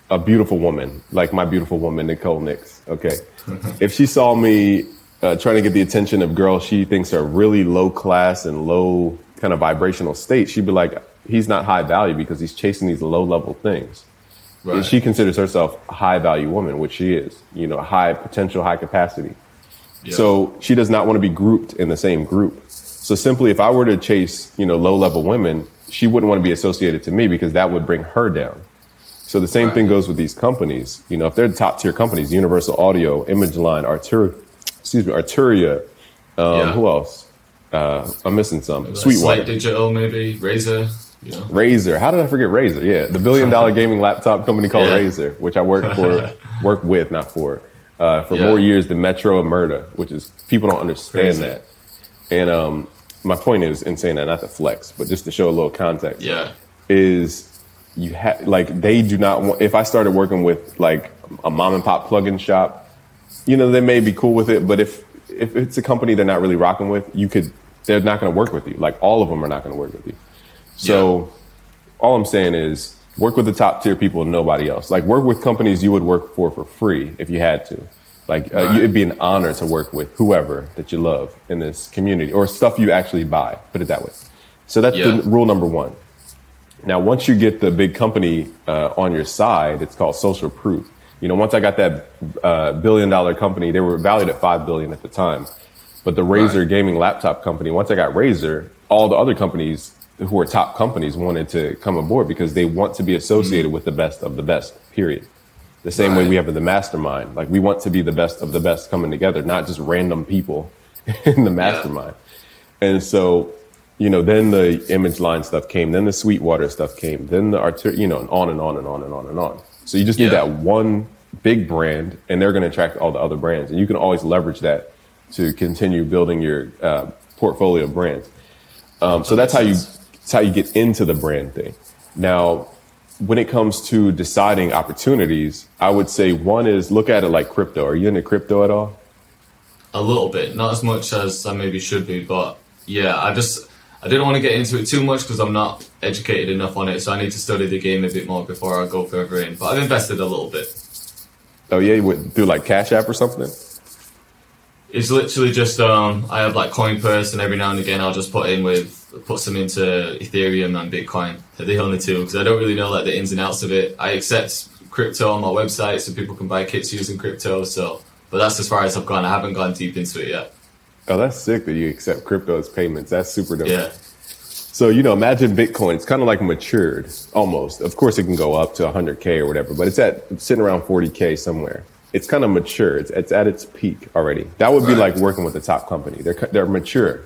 a beautiful woman, like my beautiful woman, Nicole Nix, okay, if she saw me trying to get the attention of girls she thinks are really low class and low kind of vibrational state, she'd be like, he's not high value because he's chasing these low level things. Right. And she considers herself a high value woman, which she is, you know, high potential, high capacity. Yes. So she does not want to be grouped in the same group. So simply, if I were to chase, you know, low level women, she wouldn't want to be associated to me because that would bring her down. So the same right. thing goes with these companies. You know, if they're the top tier companies, Universal Audio, Image Line, Arturia, who else? I'm missing some. Like Sweetwater. Digital, maybe, Razer. You know. Razer. How did I forget Razer? Yeah, the billion-dollar gaming laptop company called Razer, which I worked with, not for more years than Metro and Murda, which is, people don't understand Crazy. That. And my point is, in saying that, not to flex, but just to show a little context, is you have, like, they do not want, if I started working with like a mom and pop plug-in shop, you know, they may be cool with it, but if it's a company they're not really rocking with, they're not going to work with you. Like, all of them are not going to work with you. So all I'm saying is work with the top tier people and nobody else. Like, work with companies you would work for free if you had to. Like, it'd be an honor to work with whoever that you love in this community, or stuff you actually buy, put it that way. So that's the rule number one. Now, once you get the big company on your side, it's called social proof. You know, once I got that billion-dollar company, they were valued at $5 billion at the time. But the Razer gaming laptop company, once I got Razer, all the other companies who are top companies wanted to come aboard because they want to be associated with the best of the best, period. The same way we have in the mastermind. Like, we want to be the best of the best coming together, not just random people in the mastermind. Yeah. And so, you know, then the Image Line stuff came, then the Sweetwater stuff came, then the Arturia, you know, and on and on and on and on and on. So you just need that one big brand, and they're going to attract all the other brands. And you can always leverage that to continue building your portfolio of brands. So that's how you get into the brand thing. Now, when it comes to deciding opportunities, I would say one is look at it like crypto. Are you into crypto at all? A little bit, not as much as I maybe should be, but yeah, I didn't want to get into it too much because I'm not educated enough on it. So I need to study the game a bit more before I go further in, but I've invested a little bit. Oh yeah, you went through like Cash App or something? It's literally just, I have like CoinPurse, and every now and again I'll just put some into Ethereum and Bitcoin. They're the only two, because I don't really know like the ins and outs of it. I accept crypto on my website so people can buy kits using crypto. So But that's as far as I've gone. I haven't gone deep into it yet. Oh, that's sick that you accept crypto as payments. That's super dope. Yeah. So, you know, imagine Bitcoin. It's kind of like matured almost. Of course, it can go up to 100K or whatever, but it's at sitting around 40K somewhere. It's kind of mature. It's at its peak already. That would be like working with a top company. They're mature.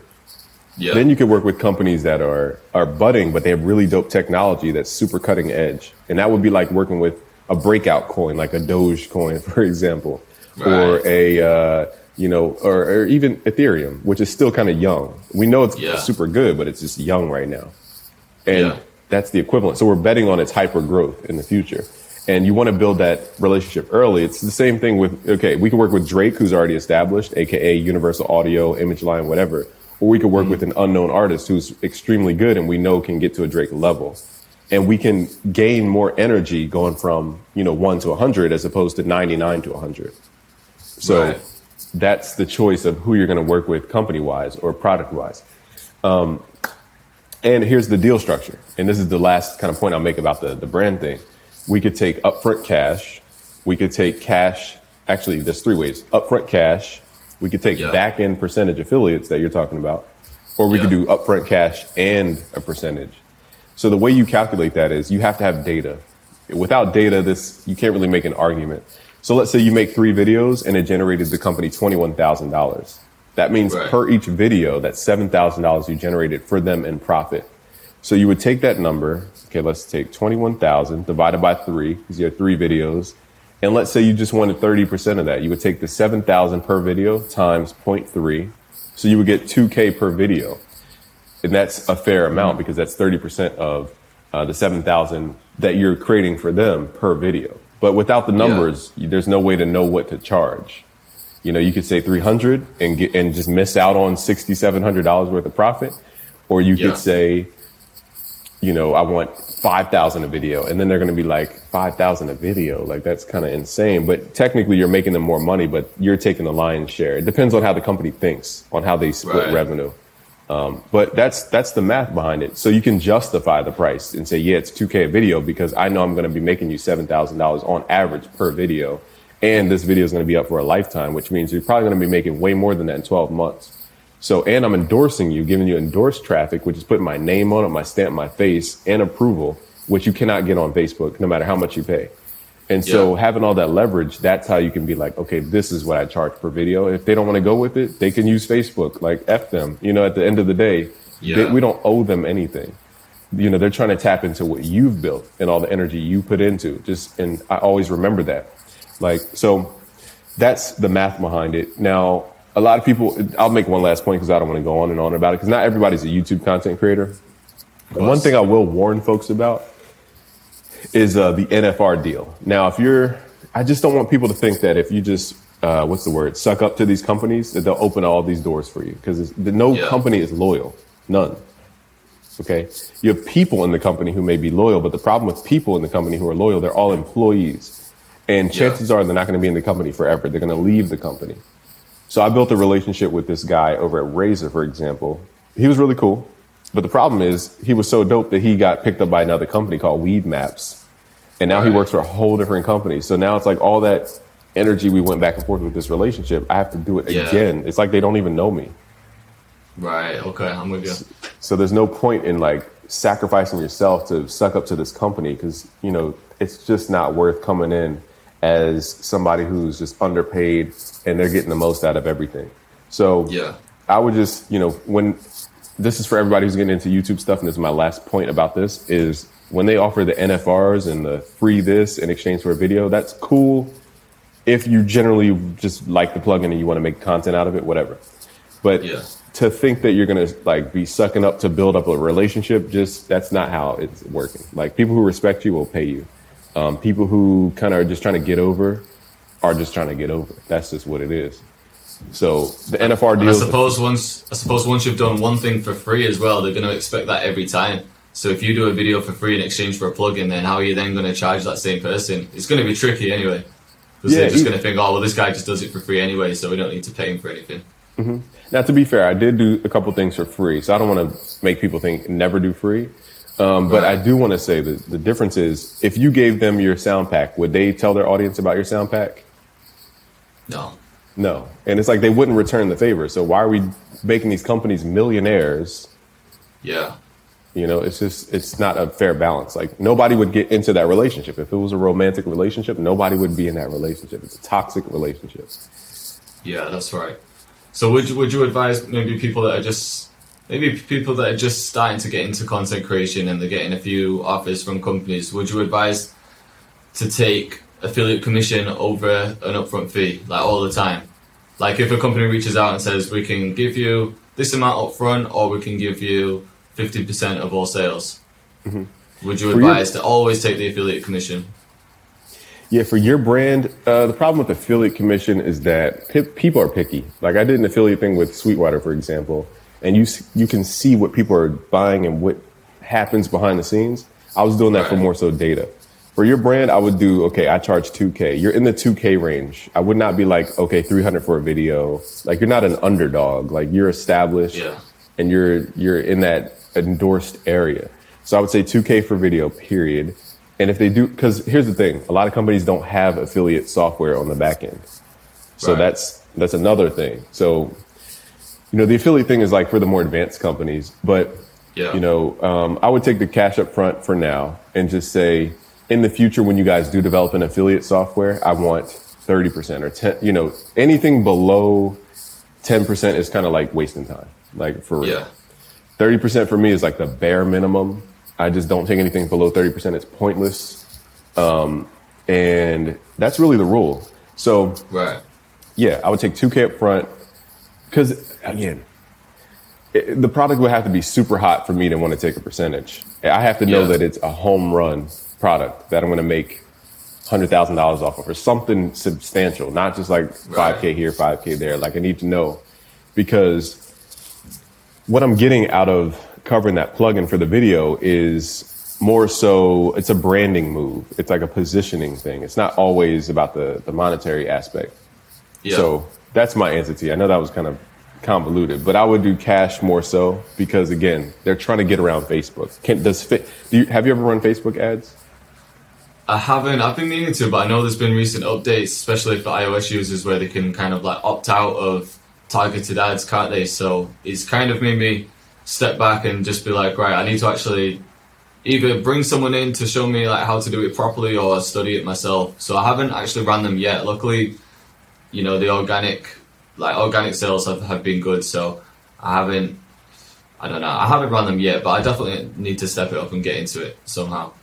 Yeah. Then you could work with companies that are budding, but they have really dope technology that's super cutting edge. And that would be like working with a breakout coin, like a Doge coin, for example, or a, you know, or even Ethereum, which is still kind of young. We know it's super good, but it's just young right now. And that's the equivalent. So we're betting on its hyper growth in the future. And you want to build that relationship early. It's the same thing with, okay, we can work with Drake, who's already established, AKA Universal Audio, Image Line, whatever. Or we could work with an unknown artist who's extremely good and we know can get to a Drake level. And we can gain more energy going from, you know, 1 to 100 as opposed to 99 to 100. So that's the choice of who you're going to work with company wise or product wise. And here's the deal structure. And this is the last kind of point I'll make about the brand thing. We could take upfront cash. We could take cash. Actually, there's three ways. Upfront cash. We could take back end percentage affiliates that you're talking about, or we could do upfront cash and a percentage. So the way you calculate that is you have to have data. Without data, you can't really make an argument. So let's say you make 3 videos and it generated the company $21,000. That means per each video, that's $7,000 you generated for them in profit. So you would take that number. Okay, let's take 21,000 divided by 3, because you have 3 videos. And let's say you just wanted 30% of that. You would take the 7,000 per video times 0.3. So you would get 2K per video. And that's a fair amount because that's 30% of the 7,000 that you're creating for them per video. But without the numbers, there's no way to know what to charge. You know, you could say 300 and just miss out on $6,700 worth of profit. Or you could say, you know, I want 5,000 a video, and then they're going to be like 5,000 a video. Like, that's kind of insane. But technically you're making them more money, but you're taking the lion's share. It depends on how the company thinks on how they split revenue. But that's the math behind it. So you can justify the price and say, yeah, it's 2K a video because I know I'm going to be making you $7,000 on average per video. And this video is going to be up for a lifetime, which means you're probably going to be making way more than that in 12 months. So, and I'm endorsing you, giving you endorsed traffic, which is putting my name on it, my stamp, my face, and approval, which you cannot get on Facebook, no matter how much you pay. And so having all that leverage, that's how you can be like, okay, this is what I charge per video. If they don't want to go with it, they can use Facebook, like F them. You know, at the end of the day, we don't owe them anything. You know, they're trying to tap into what you've built and all the energy you put into and I always remember that. Like, so that's the math behind it. Now, a lot of people, I'll make one last point because I don't want to go on and on about it because not everybody's a YouTube content creator. One thing I will warn folks about is the NFR deal. Now, I just don't want people to think that if you just, suck up to these companies, that they'll open all these doors for you because no company is loyal. None. Okay. You have people in the company who may be loyal, but the problem with people in the company who are loyal, they're all employees. And chances are they're not going to be in the company forever. They're going to leave the company. So I built a relationship with this guy over at Razer, for example. He was really cool. But the problem is he was so dope that he got picked up by another company called Weed Maps. And now he works for a whole different company. So now it's like all that energy we went back and forth with this relationship, I have to do it again. It's like they don't even know me. Right. Okay. I'm with you. So there's no point in like sacrificing yourself to suck up to this company because, you know, it's just not worth coming in as somebody who's just underpaid and they're getting the most out of everything. So I would just, you know, when this is for everybody who's getting into YouTube stuff, and this is my last point about this, is when they offer the NFRs and the free this in exchange for a video, that's cool if you generally just like the plugin and you want to make content out of it, whatever. But to think that you're going to like be sucking up to build up a relationship, just that's not how it's working. Like people who respect you will pay you. People who kind of are just trying to get over are just trying to get over. That's just what it is. So the NFR deal. I suppose once you've done one thing for free as well, they're going to expect that every time. So if you do a video for free in exchange for a plugin, then how are you then going to charge that same person? It's going to be tricky anyway. Because they're just going to think, oh, well, this guy just does it for free anyway, so we don't need to pay him for anything. Mm-hmm. Now, to be fair, I did do a couple things for free. So I don't want to make people think never do free. But I do want to say that the difference is if you gave them your sound pack, would they tell their audience about your sound pack? No. No. And it's like they wouldn't return the favor. So why are we making these companies millionaires? Yeah. You know, it's just, it's not a fair balance. Like, nobody would get into that relationship. If it was a romantic relationship, nobody would be in that relationship. It's a toxic relationship. Yeah, that's right. So would you advise maybe people that are just starting to get into content creation and they're getting a few offers from companies, would you advise to take affiliate commission over an upfront fee, like all the time? Like, if a company reaches out and says, we can give you this amount upfront, or we can give you 50% of all sales. Mm-hmm. Would you advise to always take the affiliate commission? Yeah, for your brand, the problem with affiliate commission is that people are picky. Like, I did an affiliate thing with Sweetwater, for example, and you can see what people are buying and what happens behind the scenes. I was doing that for more so data. For your brand, I would do, okay, I charge $2,000. You're in the $2,000 range. I would not be like, okay, $300 for a video. Like, you're not an underdog. Like, you're established, and you're in that endorsed area. So I would say $2,000 for video, period. And if they do, because here's the thing, a lot of companies don't have affiliate software on the back end. So that's another thing. So, you know, the affiliate thing is like for the more advanced companies, but you know, I would take the cash up front for now and just say, in the future, when you guys do develop an affiliate software, I want 30% or 10, you know, anything below 10% is kind of like wasting time. Like, for real. 30% for me is like the bare minimum. I just don't take anything below 30%. It's pointless. And that's really the rule. So yeah, I would take $2,000 up front, because again, the product would have to be super hot for me to want to take a percentage. I have to know that it's a home run product that I'm going to make $100,000 off of, or something substantial, not just like $5,000 here, $5,000 there. Like, I need to know, because what I'm getting out of covering that plugin for the video is more so, it's a branding move. It's like a positioning thing. It's not always about the monetary aspect. Yeah. So that's my entity. I know that was kind of convoluted, but I would do cash more so, because again, they're trying to get around Facebook. Have you ever run Facebook ads? I haven't. I've been meaning to, but I know there's been recent updates, especially for iOS users, where they can kind of like opt out of targeted ads, can't they? So it's kind of made me step back and just be like, right, I need to actually either bring someone in to show me like how to do it properly, or study it myself. So I haven't actually ran them yet. Luckily, you know, the organic sales have been good. So I haven't run them yet, but I definitely need to step it up and get into it somehow.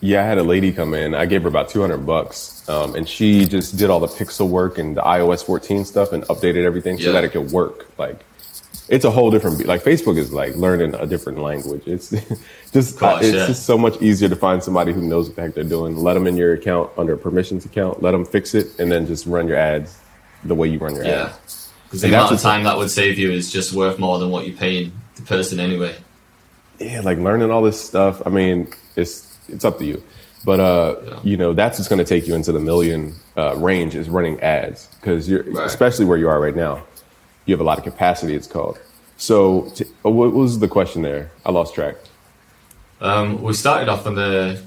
Yeah, I had a lady come in. I gave her about $200, and she just did all the pixel work and the iOS 14 stuff and updated everything so that it could work. Like, it's a whole different, like, Facebook is like learning a different language. It's just so much easier to find somebody who knows what the heck they're doing. Let them in your account under a permissions account, let them fix it, and then just run your ads the way you run your ads. Because the amount of time that would save you is just worth more than what you're paying the person anyway. Yeah, like, learning all this stuff. I mean, it's up to you, but you know, that's what's going to take you into the million range, is running ads, because you're especially where you are right now, you have a lot of capacity, it's called. So what was the question there? I lost track. We started off on the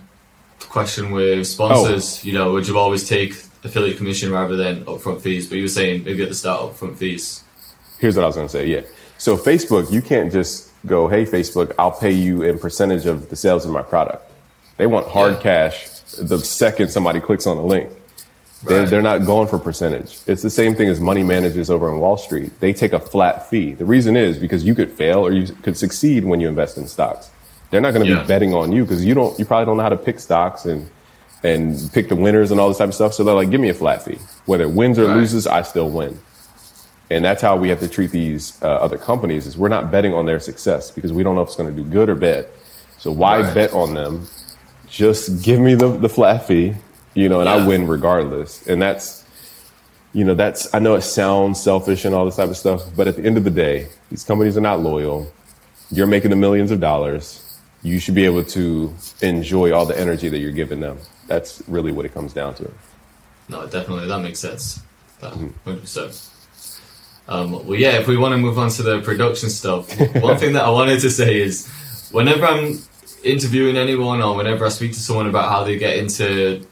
question with sponsors. You know, would you always take affiliate commission rather than upfront fees? But you were saying maybe at the start upfront fees. Here's what I was going to say. Yeah. So Facebook, you can't just go, hey Facebook, I'll pay you in percentage of the sales of my product. They want hard cash the second somebody clicks on the link. They're not going for percentage. It's the same thing as money managers over on Wall Street. They take a flat fee. The reason is because you could fail or you could succeed when you invest in stocks. They're not going to be betting on you, because you probably don't know how to pick stocks and pick the winners and all this type of stuff. So they're like, give me a flat fee. Whether it wins or loses, I still win. And that's how we have to treat these other companies, is we're not betting on their success, because we don't know if it's going to do good or bad. So why bet on them? Just give me the flat fee, you know, and I win regardless. And that's, you know, that's, I know it sounds selfish and all this type of stuff, but at the end of the day, these companies are not loyal. You're making the millions of dollars. You should be able to enjoy all the energy that you're giving them. That's really what it comes down to. No, definitely. That makes sense. 100%. Well, yeah, if we want to move on to the production stuff, one thing that I wanted to say is, whenever I'm interviewing anyone, or whenever I speak to someone about how they get into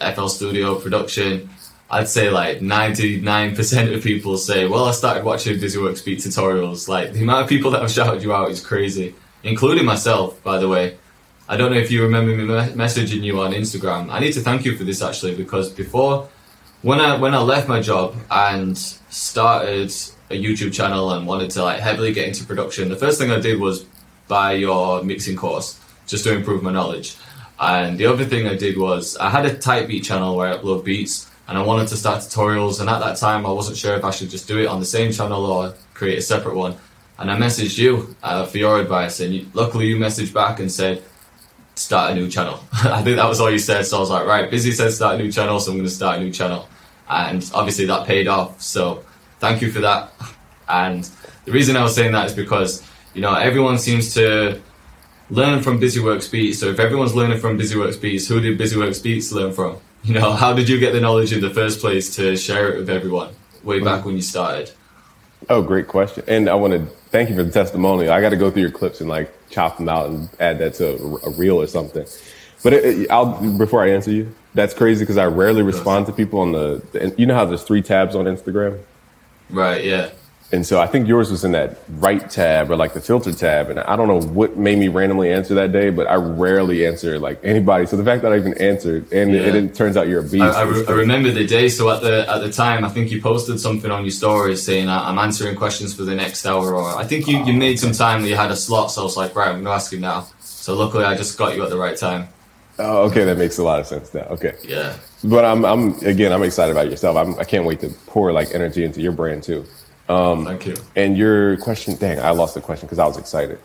FL Studio production, I'd say like 99% of people say, well, I started watching Busy Works Beats tutorials. Like, the amount of people that have shouted you out is crazy, including myself, by the way. I don't know if you remember me messaging you on Instagram. I need to thank you for this, actually, because before, when I left my job and started a YouTube channel and wanted to like heavily get into production, the first thing I did was buy your mixing course just to improve my knowledge. And the other thing I did was I had a type beat channel where I upload beats, and I wanted to start tutorials, and at that time I wasn't sure if I should just do it on the same channel or create a separate one. And I messaged you for your advice, and luckily you messaged back and said, start a new channel. I think that was all you said, so I was like, right, Busy said start a new channel, so I'm going to start a new channel. And obviously that paid off, so thank you for that. And the reason I was saying that is because, you know, everyone seems to learn from Busy Works Beats. So if everyone's learning from Busy Works Beats, who did Busy Works Beats learn from? You know, how did you get the knowledge in the first place to share it with everyone way back when you started? Oh, great question. And I want to thank you for the testimonial. I got to go through your clips and like chop them out and add that to a reel or something. But before I answer you, that's crazy because I rarely respond to people on the, you know how there's 3 tabs on Instagram? Right, yeah. And so I think yours was in that right tab or like the filter tab. And I don't know what made me randomly answer that day, but I rarely answer like anybody. So the fact that I even answered and it turns out you're a beast. I remember the day. So at the time, I think you posted something on your story saying I'm answering questions for the next hour. Or I think you made some time that you had a slot. So I was like, right, I'm going to ask him now. So luckily I just got you at the right time. Oh, okay. That makes a lot of sense now. Okay. Yeah. But I'm excited about yourself. I can't wait to pour like energy into your brand too. Thank you. And your question, dang, I lost the question because I was excited.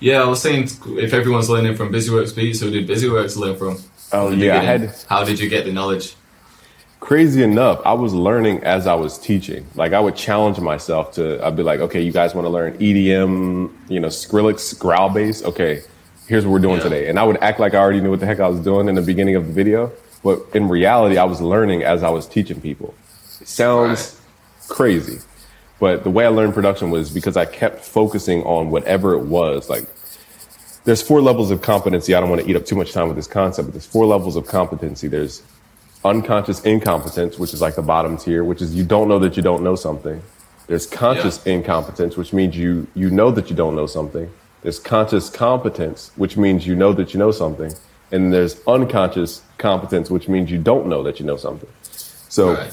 Yeah, I was saying if everyone's learning from Busy Works Beats, who did Busy Works learn from? Oh, yeah. How did you get the knowledge? Crazy enough, I was learning as I was teaching. Like, I would challenge myself I'd be like, okay, you guys want to learn EDM, you know, Skrillex, growl bass? Okay, here's what we're doing today. And I would act like I already knew what the heck I was doing in the beginning of the video. But in reality, I was learning as I was teaching people. It sounds crazy. But the way I learned production was because I kept focusing on whatever it was. Like, there's 4 levels of competency. I don't want to eat up too much time with this concept, but there's 4 levels of competency. There's unconscious incompetence, which is like the bottom tier, which is you don't know that you don't know something. There's conscious incompetence, which means you know that you don't know something. There's conscious competence, which means you know that you know something. And there's unconscious competence, which means you don't know that you know something. So.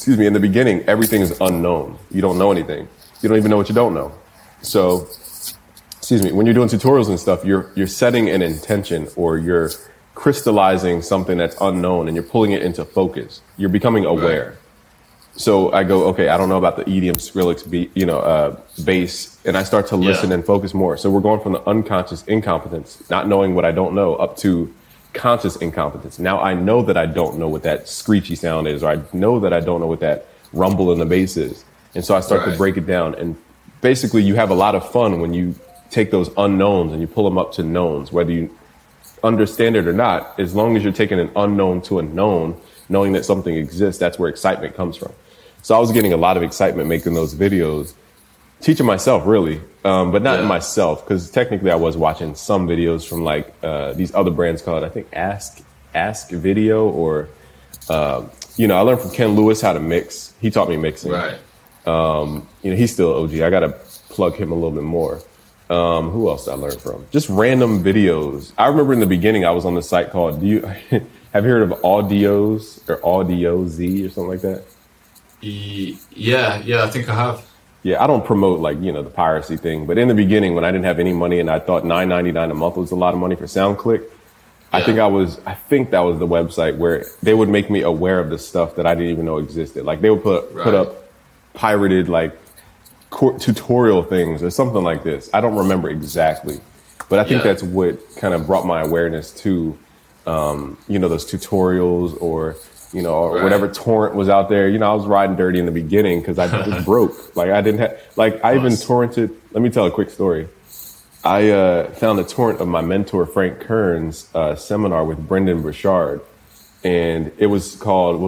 Excuse me, in the beginning, everything is unknown. You don't know anything. You don't even know what you don't know. So, excuse me, when you're doing tutorials and stuff, you're setting an intention or you're crystallizing something that's unknown and you're pulling it into focus. You're becoming aware. Right. So I go, okay, I don't know about the EDM Skrillex beat, you know, bass, and I start to listen and focus more. So we're going from the unconscious incompetence, not knowing what I don't know, up to conscious incompetence. Now I know that I don't know what that screechy sound is, or I know that I don't know what that rumble in the bass is. And so I start to break it down. And basically you have a lot of fun when you take those unknowns and you pull them up to knowns, whether you understand it or not, as long as you're taking an unknown to a known, knowing that something exists, that's where excitement comes from. So I was getting a lot of excitement making those videos, teaching myself really. But not myself, because technically I was watching some videos from like these other brands called, I think, Ask Video, or, you know, I learned from Ken Lewis how to mix. He taught me mixing. Right. You know, he's still OG. I got to plug him a little bit more. Who else did I learn from? Just random videos. I remember in the beginning I was on this site called, have you heard of Audios or Audio Z or something like that? Yeah, I think I have. Yeah, I don't promote like, you know, the piracy thing. But in the beginning, when I didn't have any money and I thought $9.99 a month was a lot of money for SoundClick, I think that was the website where they would make me aware of the stuff that I didn't even know existed. Like they would put up pirated like tutorial things or something like this. I don't remember exactly, but I think that's what kind of brought my awareness to, you know, those tutorials or, you know, or whatever torrent was out there. You know, I was riding dirty in the beginning because I was broke. Like I didn't have, like I even torrented. Let me tell a quick story. I found a torrent of my mentor, Frank Kern's seminar with Brendan Burchard. And it was called,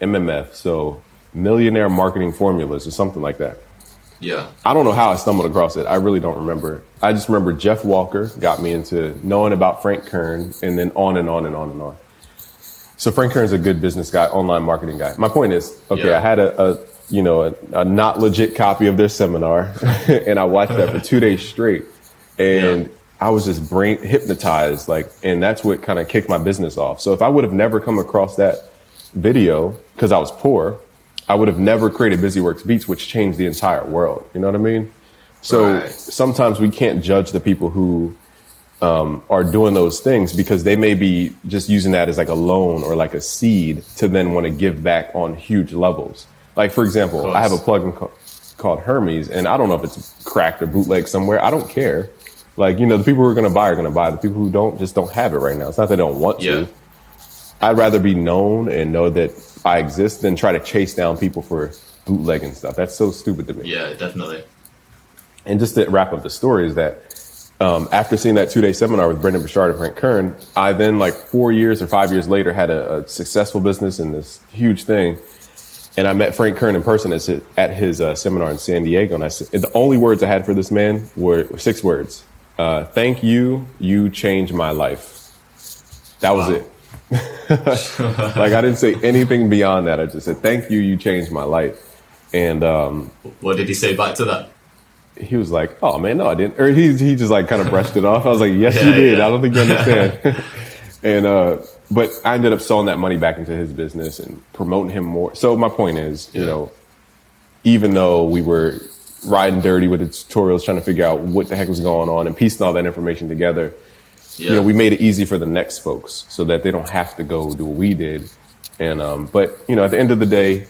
MMF. So Millionaire Marketing Formulas or something like that. Yeah. I don't know how I stumbled across it. I really don't remember. I just remember Jeff Walker got me into knowing about Frank Kern and then on and on and on and on. So Frank Kern's a good business guy, online marketing guy. My point is, okay, yeah. I had a not legit copy of their seminar and I watched that for 2 days straight. And yeah. I was just hypnotized, and that's what kind of kicked my business off. So if I would have never come across that video because I was poor, I would have never created Busy Works Beats, which changed the entire world. You know what I mean? So right. Sometimes we can't judge the people who are doing those things because they may be just using that as like a loan or like a seed to then want to give back on huge levels. Like, for example, I have a plugin called Hermes, and I don't know if it's cracked or bootleg somewhere. I don't care. Like, you know, the people who are going to buy are going to buy. The people who don't just don't have it right now. It's not that they don't want to. I'd rather be known and know that I exist than try to chase down people for bootleg and stuff. That's so stupid to me. Yeah, definitely. And just to wrap up the story is that after seeing that 2 day seminar with Brendan Burchard and Frank Kern, I then like 4 years or 5 years later had a successful business and this huge thing. And I met Frank Kern in person at his seminar in San Diego. And I said, the only words I had for this man were 6 words. Thank you. You changed my life. That was it. Like, I didn't say anything beyond that. I just said, thank you. You changed my life. And what did he say back to that? He was like, oh, man, no, I didn't. Or he just like kind of brushed it off. I was like, yes, you did. Yeah. I don't think you understand. And but I ended up selling that money back into his business and promoting him more. So my point is, you know, even though we were riding dirty with the tutorials, trying to figure out what the heck was going on and piecing all that information together, you know, we made it easy for the next folks so that they don't have to go do what we did. And but, you know, at the end of the day,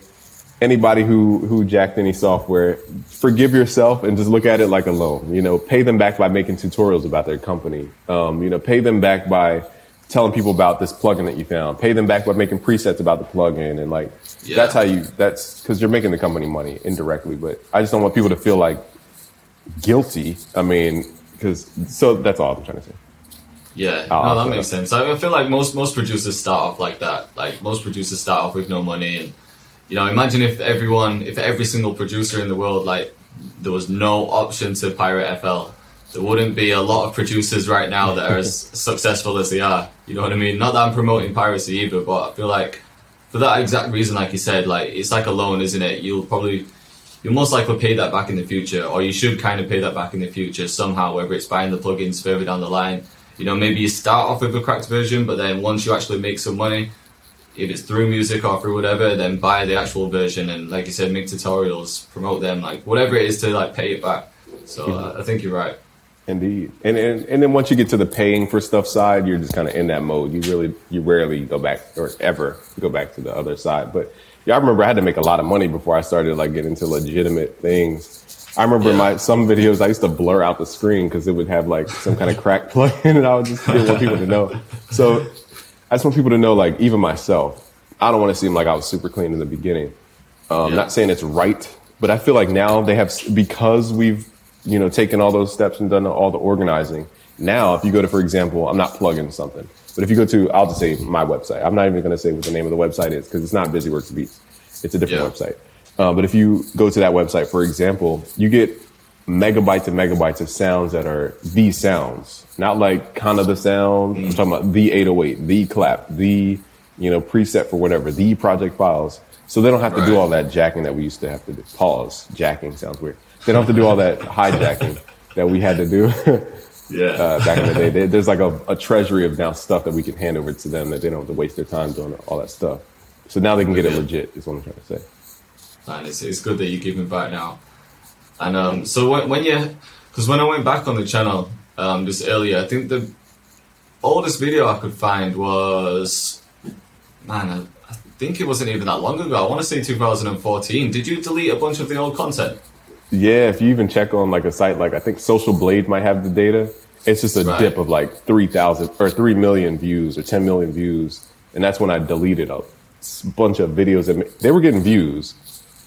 anybody who jacked any software, forgive yourself and just look at it like a loan. You know, pay them back by making tutorials about their company. You know, pay them back by telling people about this plugin that you found, pay them back by making presets about the plugin. And like, that's because you're making the company money indirectly, but I just don't want people to feel like guilty. I mean, so that's all I'm trying to say. Yeah, that makes sense. I feel like most producers start off like that. Like most producers start off with no money. And, you know, imagine if every single producer in the world, like there was no option to pirate FL. There wouldn't be a lot of producers right now that are as successful as they are. You know what I mean? Not that I'm promoting piracy either, but I feel like for that exact reason, like you said, like it's like a loan, isn't it? You'll most likely pay that back in the future, or you should kind of pay that back in the future somehow, whether it's buying the plugins further down the line. You know, maybe you start off with a cracked version, but then once you actually make some money, if it's through music or through whatever, then buy the actual version. And like you said, make tutorials, promote them, like whatever it is to like pay it back. So I think you're right. Indeed. And then once you get to the paying for stuff side, you're just kind of in that mode. You rarely go back or ever go back to the other side. But yeah, I remember I had to make a lot of money before I started like getting into legitimate things. I remember some videos I used to blur out the screen because it would have like some kind of crack plugin, and I would just didn't want people to know. So I just want people to know, like even myself, I don't want to seem like I was super clean in the beginning. Not saying it's right, but I feel like now they have, because we've, you know, taking all those steps and done all the organizing. Now, if you go to, for example, I'm not plugging something, but if you go to, I'll just say my website. I'm not even going to say what the name of the website is because it's not Busy Works Beats. It's a different website. But if you go to that website, for example, you get megabytes and megabytes of sounds that are the sounds, not like kind of the sound. I'm talking about the 808, the clap, the, you know, preset for whatever, the project files. So they don't have to do all that jacking that we used to have to do. Pause. Jacking sounds weird. They don't have to do all that hijacking that we had to do back in the day. There's like a treasury of now stuff that we can hand over to them that they don't have to waste their time doing all that stuff. So now they can get it legit is what I'm trying to say. Man, it's good that you're giving back now. And so when I went back on the channel just earlier, I think the oldest video I could find was, I think it wasn't even that long ago. I want to say 2014. Did you delete a bunch of the old content? Yeah, if you even check on like a site, like I think Social Blade might have the data. It's just a dip of like 3,000 or 3 million views or 10 million views. And that's when I deleted a bunch of videos. They were getting views,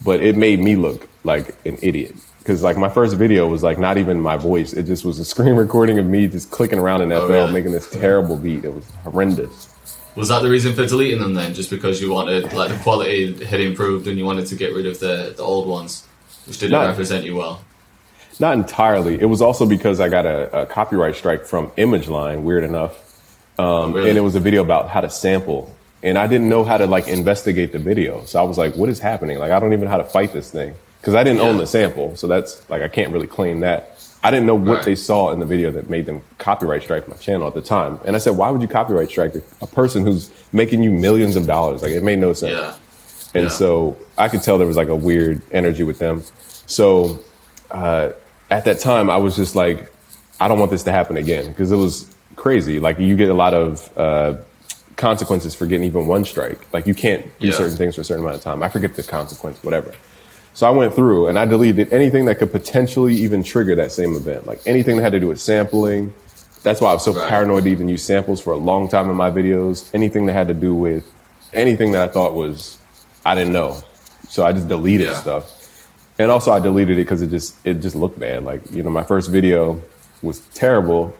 but it made me look like an idiot. Because like my first video was like not even my voice. It just was a screen recording of me just clicking around in FL, making this terrible beat. It was horrendous. Was that the reason for deleting them then? Just because you wanted, like the quality had improved and you wanted to get rid of the old ones? Which didn't represent you well. Not entirely. It was also because I got a copyright strike from Image Line, weird enough. Really? And it was a video about how to sample. And I didn't know how to like investigate the video. So I was like, what is happening? Like, I don't even know how to fight this thing. Because I didn't own the sample. So that's like, I can't really claim that. I didn't know what they saw in the video that made them copyright strike my channel at the time. And I said, why would you copyright strike a person who's making you millions of dollars? Like, it made no sense. Yeah. And so I could tell there was like a weird energy with them. So at that time, I was just like, I don't want this to happen again, because it was crazy. Like, you get a lot of consequences for getting even one strike. Like, you can't do certain things for a certain amount of time. I forget the consequence, whatever. So I went through and I deleted anything that could potentially even trigger that same event, like anything that had to do with sampling. That's why I was so paranoid to even use samples for a long time in my videos. Anything that had to do with anything that I thought was, I didn't know. So I just deleted stuff. And also I deleted it because it just looked bad. Like, you know, my first video was terrible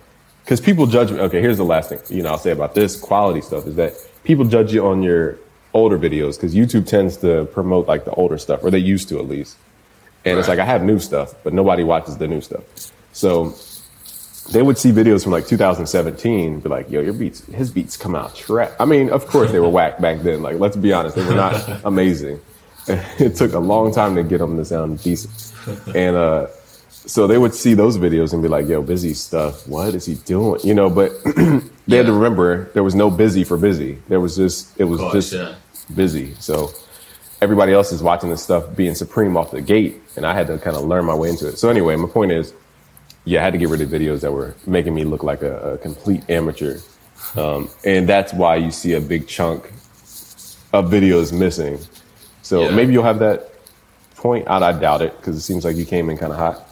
because people judge me. Okay, here's the last thing, you know, I'll say about this quality stuff is that people judge you on your older videos, because YouTube tends to promote like the older stuff, or they used to at least. And it's like, I have new stuff, but nobody watches the new stuff. So they would see videos from like 2017, be like, yo, his beats come out trash. I mean, of course they were whack back then. Like, let's be honest, they were not amazing. It took a long time to get them to sound decent. And so they would see those videos and be like, yo, Busy stuff, what is he doing? You know, but they had to remember there was no Busy for Busy. There was just, Busy. So everybody else is watching this stuff being supreme off the gate, and I had to kind of learn my way into it. So anyway, my point is, I had to get rid of videos that were making me look like a complete amateur. And that's why you see a big chunk of videos missing. So maybe you'll have that point. I doubt it, because it seems like you came in kind of hot.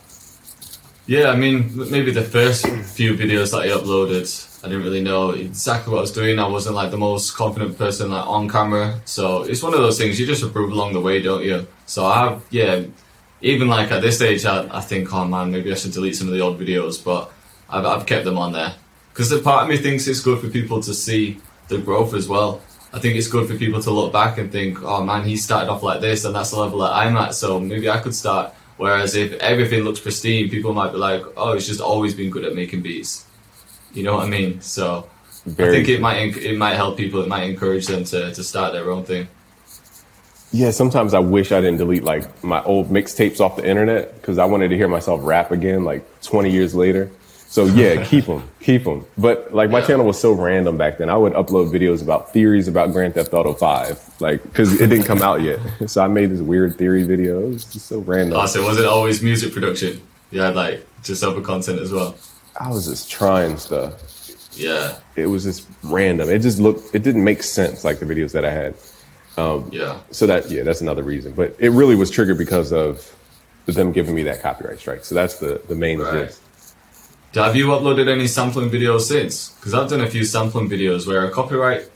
Yeah, I mean, maybe the first few videos that I uploaded, I didn't really know exactly what I was doing. I wasn't like the most confident person like on camera. So it's one of those things, you just improve along the way, don't you? So even like at this stage, I think, oh man, maybe I should delete some of the old videos, but I've kept them on there. Because the part of me thinks it's good for people to see the growth as well. I think it's good for people to look back and think, oh man, he started off like this and that's the level that I'm at, so maybe I could start. Whereas if everything looks pristine, people might be like, oh, he's just always been good at making beats. You know what I mean? So I think it might help people. It might encourage them to start their own thing. Yeah, sometimes I wish I didn't delete like my old mixtapes off the internet, because I wanted to hear myself rap again like 20 years later. So yeah, keep them. But like my channel was so random back then. I would upload videos about theories about Grand Theft Auto 5, like, because it didn't come out yet. So I made this weird theory video. It was just so random. Oh, so was it always music production? You had like just other content as well? I was just trying stuff. Yeah. It was just random. It just it didn't make sense, like the videos that I had. So that's another reason. But it really was triggered because of them giving me that copyright strike. So that's the main gist. Have you uploaded any sampling videos since? Because I've done a few sampling videos where a copyright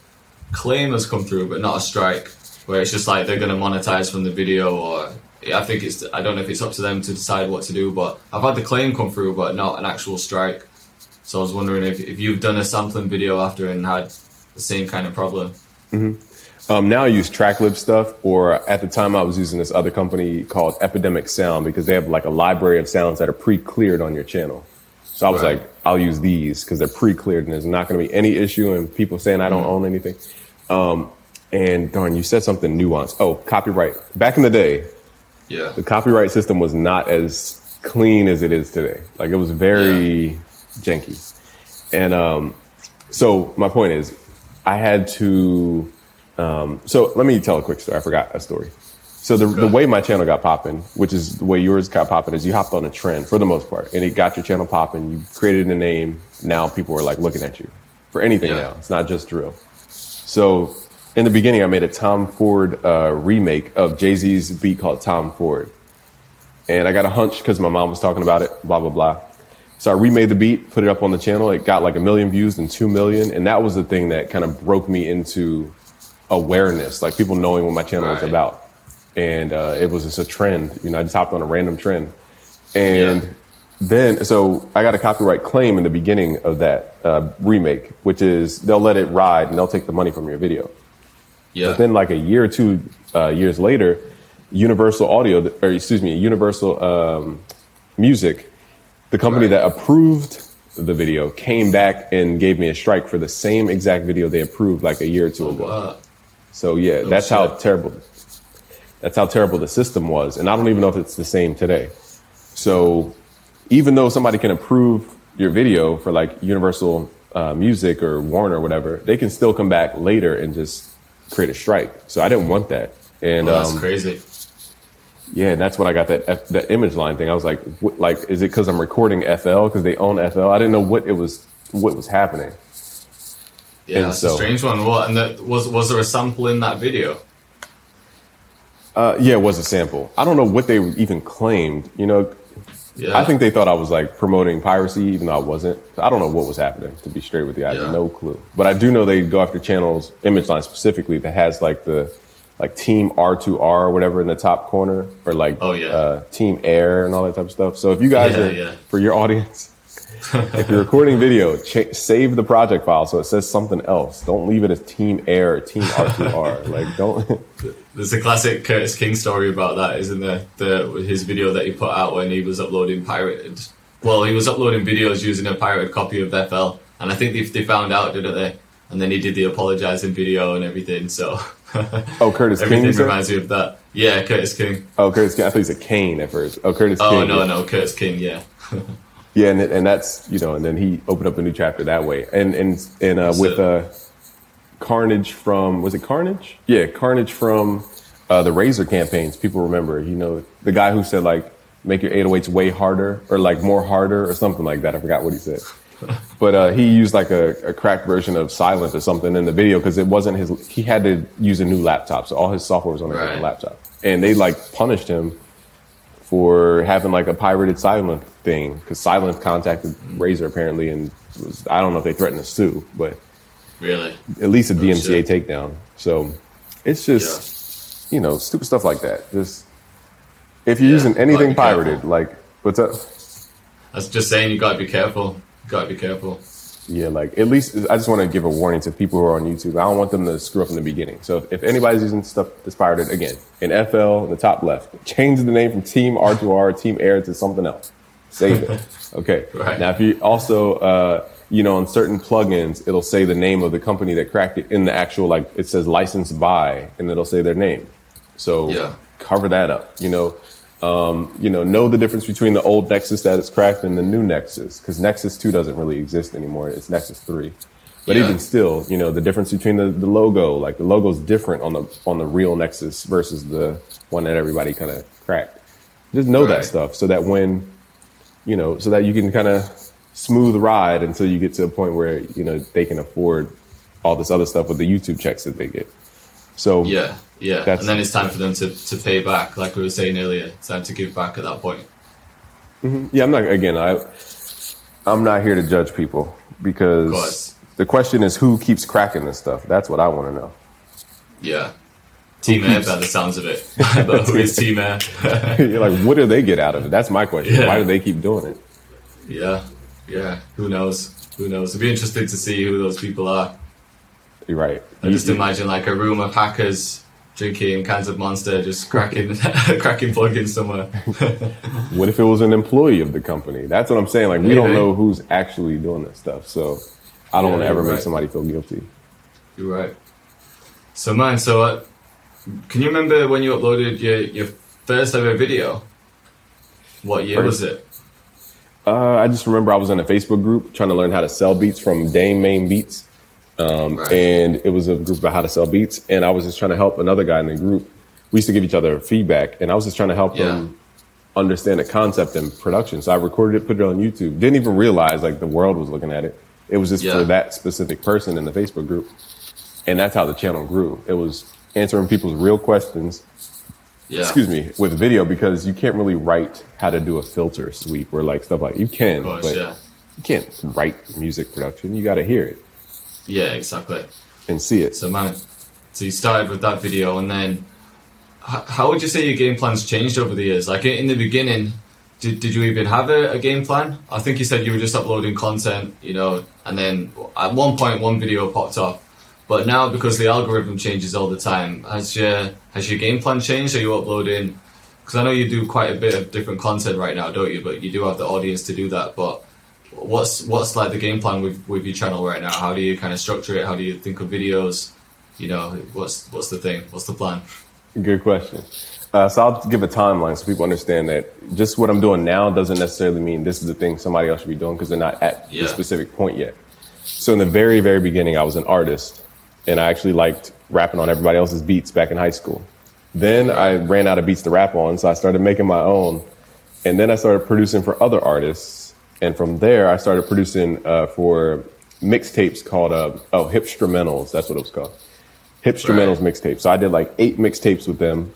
claim has come through, but not a strike, where it's just like they're going to monetize from the video, or I don't know if it's up to them to decide what to do, but I've had the claim come through, but not an actual strike. So I was wondering if you've done a sampling video after and had the same kind of problem. Mm-hmm. Now I use TrackLib stuff, or at the time I was using this other company called Epidemic Sound, because they have like a library of sounds that are pre-cleared on your channel. So I was like, I'll use these because they're pre-cleared and there's not going to be any issue and people saying I don't own anything. And darn, you said something nuanced. Oh, copyright. Back in the day, the copyright system was not as clean as it is today. Like, it was very janky. And so my point is, I had to. So let me tell a quick story. I forgot a story. So the way my channel got popping, which is the way yours got popping, is you hopped on a trend for the most part, and it got your channel popping. You created a name. Now people are like looking at you for anything now. It's not just drill. So in the beginning, I made a Tom Ford remake of Jay-Z's beat called Tom Ford. And I got a hunch because my mom was talking about it, blah, blah, blah. So I remade the beat, put it up on the channel. It got like 1 million views and 2 million. And that was the thing that kind of broke me into awareness, like people knowing what my channel was about. And it was just a trend. You know, I just hopped on a random trend. And then, so I got a copyright claim in the beginning of that remake, which is they'll let it ride and they'll take the money from your video. Yeah. But then like a year or two years later, Universal Music, the company that approved the video, came back and gave me a strike for the same exact video they approved like a year or two ago. Wow. So yeah, that's how terrible the system was. And I don't even know if it's the same today. So even though somebody can approve your video for like Universal Music or Warner or whatever, they can still come back later and just create a strike. So I didn't want that. And that's crazy. Yeah, and that's when I got that Image Line thing. I was like, what, like, is it because I'm recording FL because they own FL? I didn't know what was happening. Yeah, and that's a strange one. Well, and was there a sample in that video? Yeah, it was a sample. I don't know what they even claimed. You know, yeah. I think they thought I was like promoting piracy, even though I wasn't. I don't know what was happening. To be straight with you, I have no clue. But I do know they go after channels, Image Line specifically, that has like the. Like Team R2R or whatever in the top corner, or like Team Air and all that type of stuff. So if you guys for your audience, if you're recording video, save the project file so it says something else. Don't leave it as Team Air or Team R2R. Like don't. There's a classic Curtis King story about that, isn't there? His video that he put out when he was uploading pirated. Well, he was uploading videos using a pirated copy of FL, and I think they found out, didn't they? And then he did the apologizing video and everything. So. Oh, Curtis King. Everything reminds me of that. Yeah, Curtis King. Oh, Curtis King. I thought he's a Kane at first. Oh, Curtis King. Oh, no, Curtis King, yeah. Yeah, and that's, you know, and then he opened up a new chapter that way. And with Carnage from, was it Carnage? Yeah, Carnage from the Razer campaigns. People remember, you know, the guy who said, like, make your 808s way harder or, like, more harder or something like that. I forgot what he said. But he used like a cracked version of Silence or something in the video because it wasn't his. He had to use a new laptop, so all his software was on his own laptop. And they like punished him for having like a pirated Silence thing because Silence contacted Razer apparently, and I don't know if they threatened to sue, but really, at least a DMCA takedown. So it's just you know stupid stuff like that. Just if you're using anything pirated, like what's up? I was just saying you gotta be careful. Gotta be careful. Yeah, like at least I just want to give a warning to people who are on YouTube. I don't want them to screw up in the beginning. So if anybody's using stuff that's pirated, again, in FL, in the top left, change the name from Team R2R, Team Air to something else. Save it. Okay. Right. Now, if you also, you know, on certain plugins, it'll say the name of the company that cracked it in the actual, like it says licensed by, and it'll say their name. So cover that up, you know. Know the difference between the old Nexus that is cracked and the new Nexus, because Nexus 2 doesn't really exist anymore. It's Nexus 3. But even still, you know, the difference between the logo, like the logo's different on the real Nexus versus the one that everybody kind of cracked. Just know that stuff so that when, you know, so that you can kind of smooth ride until you get to a point where, you know, they can afford all this other stuff with the YouTube checks that they get. So yeah, and then it's time for them to pay back, like we were saying earlier. It's time to give back at that point. Mm-hmm. Yeah, I'm not here to judge people because the question is who keeps cracking this stuff. That's what I want to know. Yeah, Team Air by the sounds of it. But who is Team Air? You're like, what do they get out of it? That's my question. Yeah. Why do they keep doing it? Yeah. Who knows? It'd be interesting to see who those people are. You're right. I just imagine like a room of hackers drinking cans of Monster, just cracking plugins somewhere. What if it was an employee of the company? That's what I'm saying. Like we don't know who's actually doing this stuff, so I don't want to ever make somebody feel guilty. You're right. So man, can you remember when you uploaded your first ever video? What year was it? I just remember I was in a Facebook group trying to learn how to sell beats from Dame Main Beats. And it was a group about how to sell beats, and I was just trying to help another guy in the group. We used to give each other feedback, and I was just trying to help him understand the concept in production. So I recorded it, put it on YouTube. Didn't even realize like the world was looking at it. It was just for that specific person in the Facebook group, and that's how the channel grew. It was answering people's real questions. Excuse me, with video, because you can't really write how to do a filter sweep or like stuff like you can, but you can't write music production. You got to hear it. Yeah, exactly. And see it. So, man, you started with that video, and then how would you say your game plan's changed over the years? Like, in the beginning, did you even have a game plan? I think you said you were just uploading content, you know, and then at one point, one video popped up. But now, because the algorithm changes all the time, has your game plan changed? Are you uploading? Because I know you do quite a bit of different content right now, don't you? But you do have the audience to do that, but... what's like the game plan with your channel right now? How do you kind of structure it? How do you think of videos? You know, what's the thing? What's the plan? Good question. So I'll give a timeline so people understand that just what I'm doing now doesn't necessarily mean this is the thing somebody else should be doing because they're not at this specific point yet. So in the very, very beginning, I was an artist and I actually liked rapping on everybody else's beats back in high school. Then I ran out of beats to rap on, so I started making my own. And then I started producing for other artists. And from there, I started producing for mixtapes called, Hipstrumentals. That's what it was called. Hipstrumentals mixtapes. So I did like 8 mixtapes with them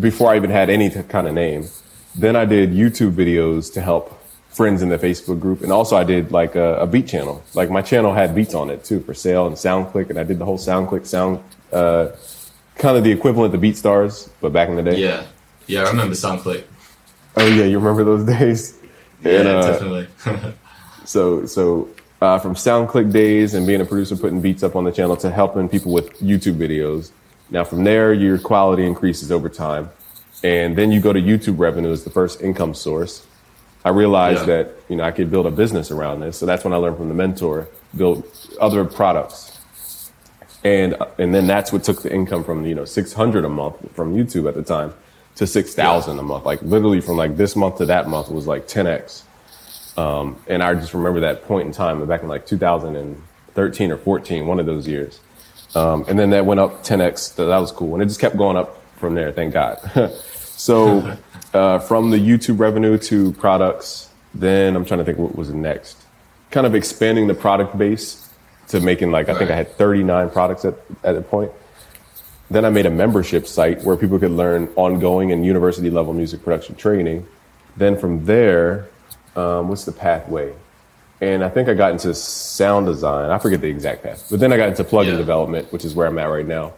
before I even had any kind of name. Then I did YouTube videos to help friends in the Facebook group. And also I did like a beat channel. Like my channel had beats on it too for sale and SoundClick. And I did the whole SoundClick kind of the equivalent to BeatStars, but back in the day. Yeah. Yeah, I remember SoundClick. Oh yeah, you remember those days? And, yeah, definitely. So from SoundClick days and being a producer, putting beats up on the channel to helping people with YouTube videos. Now from there, your quality increases over time. And then you go to YouTube revenue as the first income source. I realized that, you know, I could build a business around this. So that's when I learned from the mentor, build other products. And then that's what took the income from, you know, $600 a month from YouTube at the time to $6,000 a month. Like literally from like this month to that month was like 10x. And I just remember that point in time back in like 2013 or 14, one of those years. And then that went up 10x. So that was cool. And it just kept going up from there. Thank God. So from the YouTube revenue to products, then I'm trying to think what was next. Kind of expanding the product base to making like, I think I had 39 products at a point. Then I made a membership site where people could learn ongoing and university level music production training. Then from there, what's the pathway? And I think I got into sound design. I forget the exact path, but then I got into plugin development, which is where I'm at right now.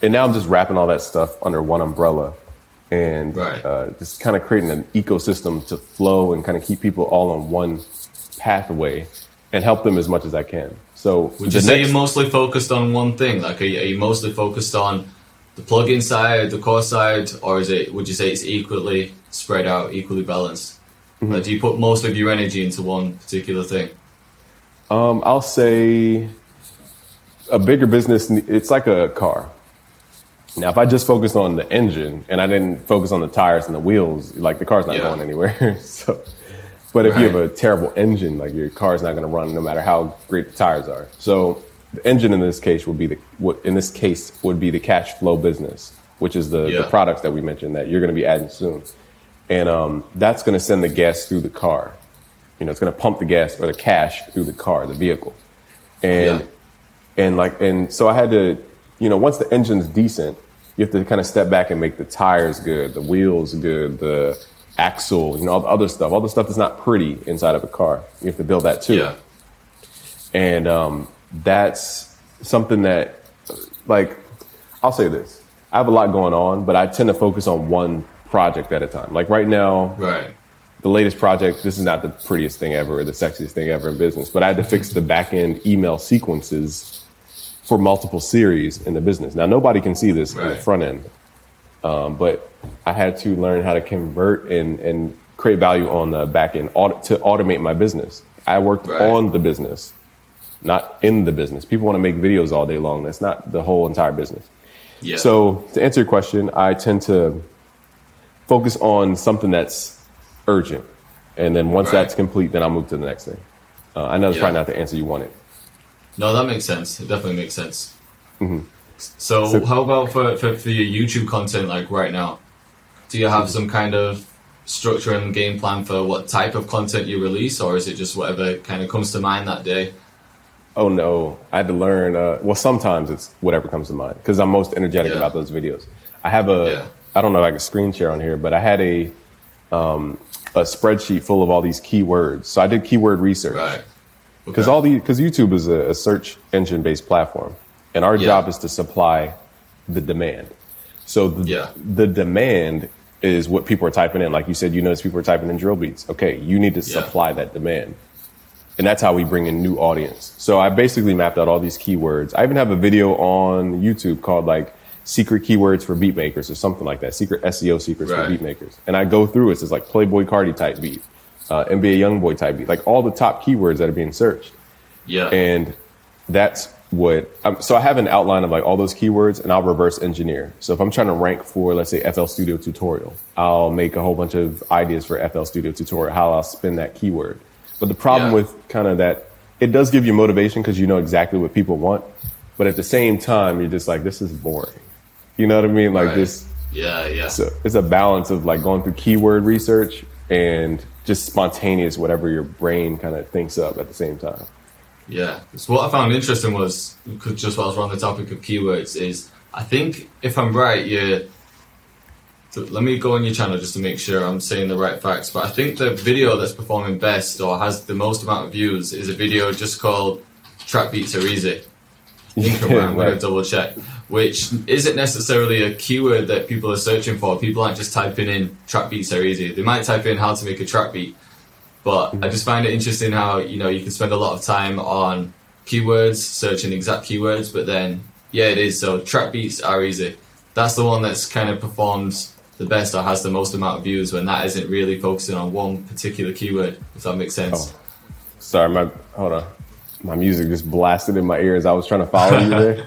And now I'm just wrapping all that stuff under one umbrella and just kind of creating an ecosystem to flow and kind of keep people all on one pathway and help them as much as I can. So would you say you're mostly focused on one thing? Like, are you mostly focused on the plugin side, the core side, or is it? Would you say it's equally spread out, equally balanced? Mm-hmm. Like, do you put most of your energy into one particular thing? I'll say a bigger business. It's like a car. Now, if I just focused on the engine and I didn't focus on the tires and the wheels, like the car's not going anywhere. So. But if you have a terrible engine, like your car's not going to run no matter how great the tires are. So the engine in this case would be the cash flow business, which is the products that we mentioned that you're going to be adding soon. And that's going to send the gas through the car. You know, it's going to pump the gas or the cash through the car, the vehicle. And so I had to, you know, once the engine's decent, you have to kind of step back and make the tires good, the wheels good, the axle, you know, all the stuff that's not pretty inside of a car. You have to build that too. Yeah. And that's something that, like, I'll say this. I have a lot going on, but I tend to focus on one project at a time. Like right now, the latest project, this is not the prettiest thing ever or the sexiest thing ever in business, but I had to fix the back end email sequences for multiple series in the business. Now, nobody can see this in the front end, but I had to learn how to convert and create value on the back end to automate my business. I worked on the business, not in the business. People want to make videos all day long. That's not the whole entire business. Yeah. So to answer your question, I tend to focus on something that's urgent. And then once that's complete, then I'll move to the next thing. I know that's probably not the answer you wanted. No, that makes sense. It definitely makes sense. Mm-hmm. So how about for your YouTube content, like right now? Do you have some kind of structure and game plan for what type of content you release, or is it just whatever kind of comes to mind that day? Oh, no. I had to learn. Sometimes it's whatever comes to mind because I'm most energetic about those videos. I have I don't know if I can screen share on here, but I had a spreadsheet full of all these keywords. So I did keyword research. Right. Because YouTube is a search engine based platform. And our job is to supply the demand. So the demand is what people are typing in. Like you said, you notice people are typing in drill beats. Okay, you need to supply that demand. And that's how we bring in new audience. So I basically mapped out all these keywords. I even have a video on YouTube called like Secret Keywords for Beatmakers or something like that. Secret SEO Secrets for Beatmakers. And I go through it. It's like Playboi Carti type beat. NBA YoungBoy type beat, like all the top keywords that are being searched. Yeah. And that's what, so I have an outline of like all those keywords and I'll reverse engineer. So if I'm trying to rank for, let's say, FL Studio tutorial, I'll make a whole bunch of ideas for FL Studio tutorial, how I'll spin that keyword. But the problem with kind of that, it does give you motivation because you know exactly what people want. But at the same time, you're just like, this is boring. You know what I mean? Like this. Yeah, yeah. So it's a balance of like going through keyword research and just spontaneous whatever your brain kind of thinks of at the same time. Yeah. So what I found interesting was, just while I was on the topic of keywords, is I think if I'm right, let me go on your channel just to make sure I'm saying the right facts. But I think the video that's performing best or has the most amount of views is a video just called Trap Beats Are Easy. I'm going to double check, which isn't necessarily a keyword that people are searching for. People aren't just typing in trap beats are easy. They might type in how to make a trap beat, but I just find it interesting how, you know, you can spend a lot of time on keywords, searching exact keywords, but then, it is. So trap beats are easy. That's the one that's kind of performs the best or has the most amount of views when that isn't really focusing on one particular keyword, if that makes sense. Oh. Sorry, hold on. My music just blasted in my ears. I was trying to follow you there.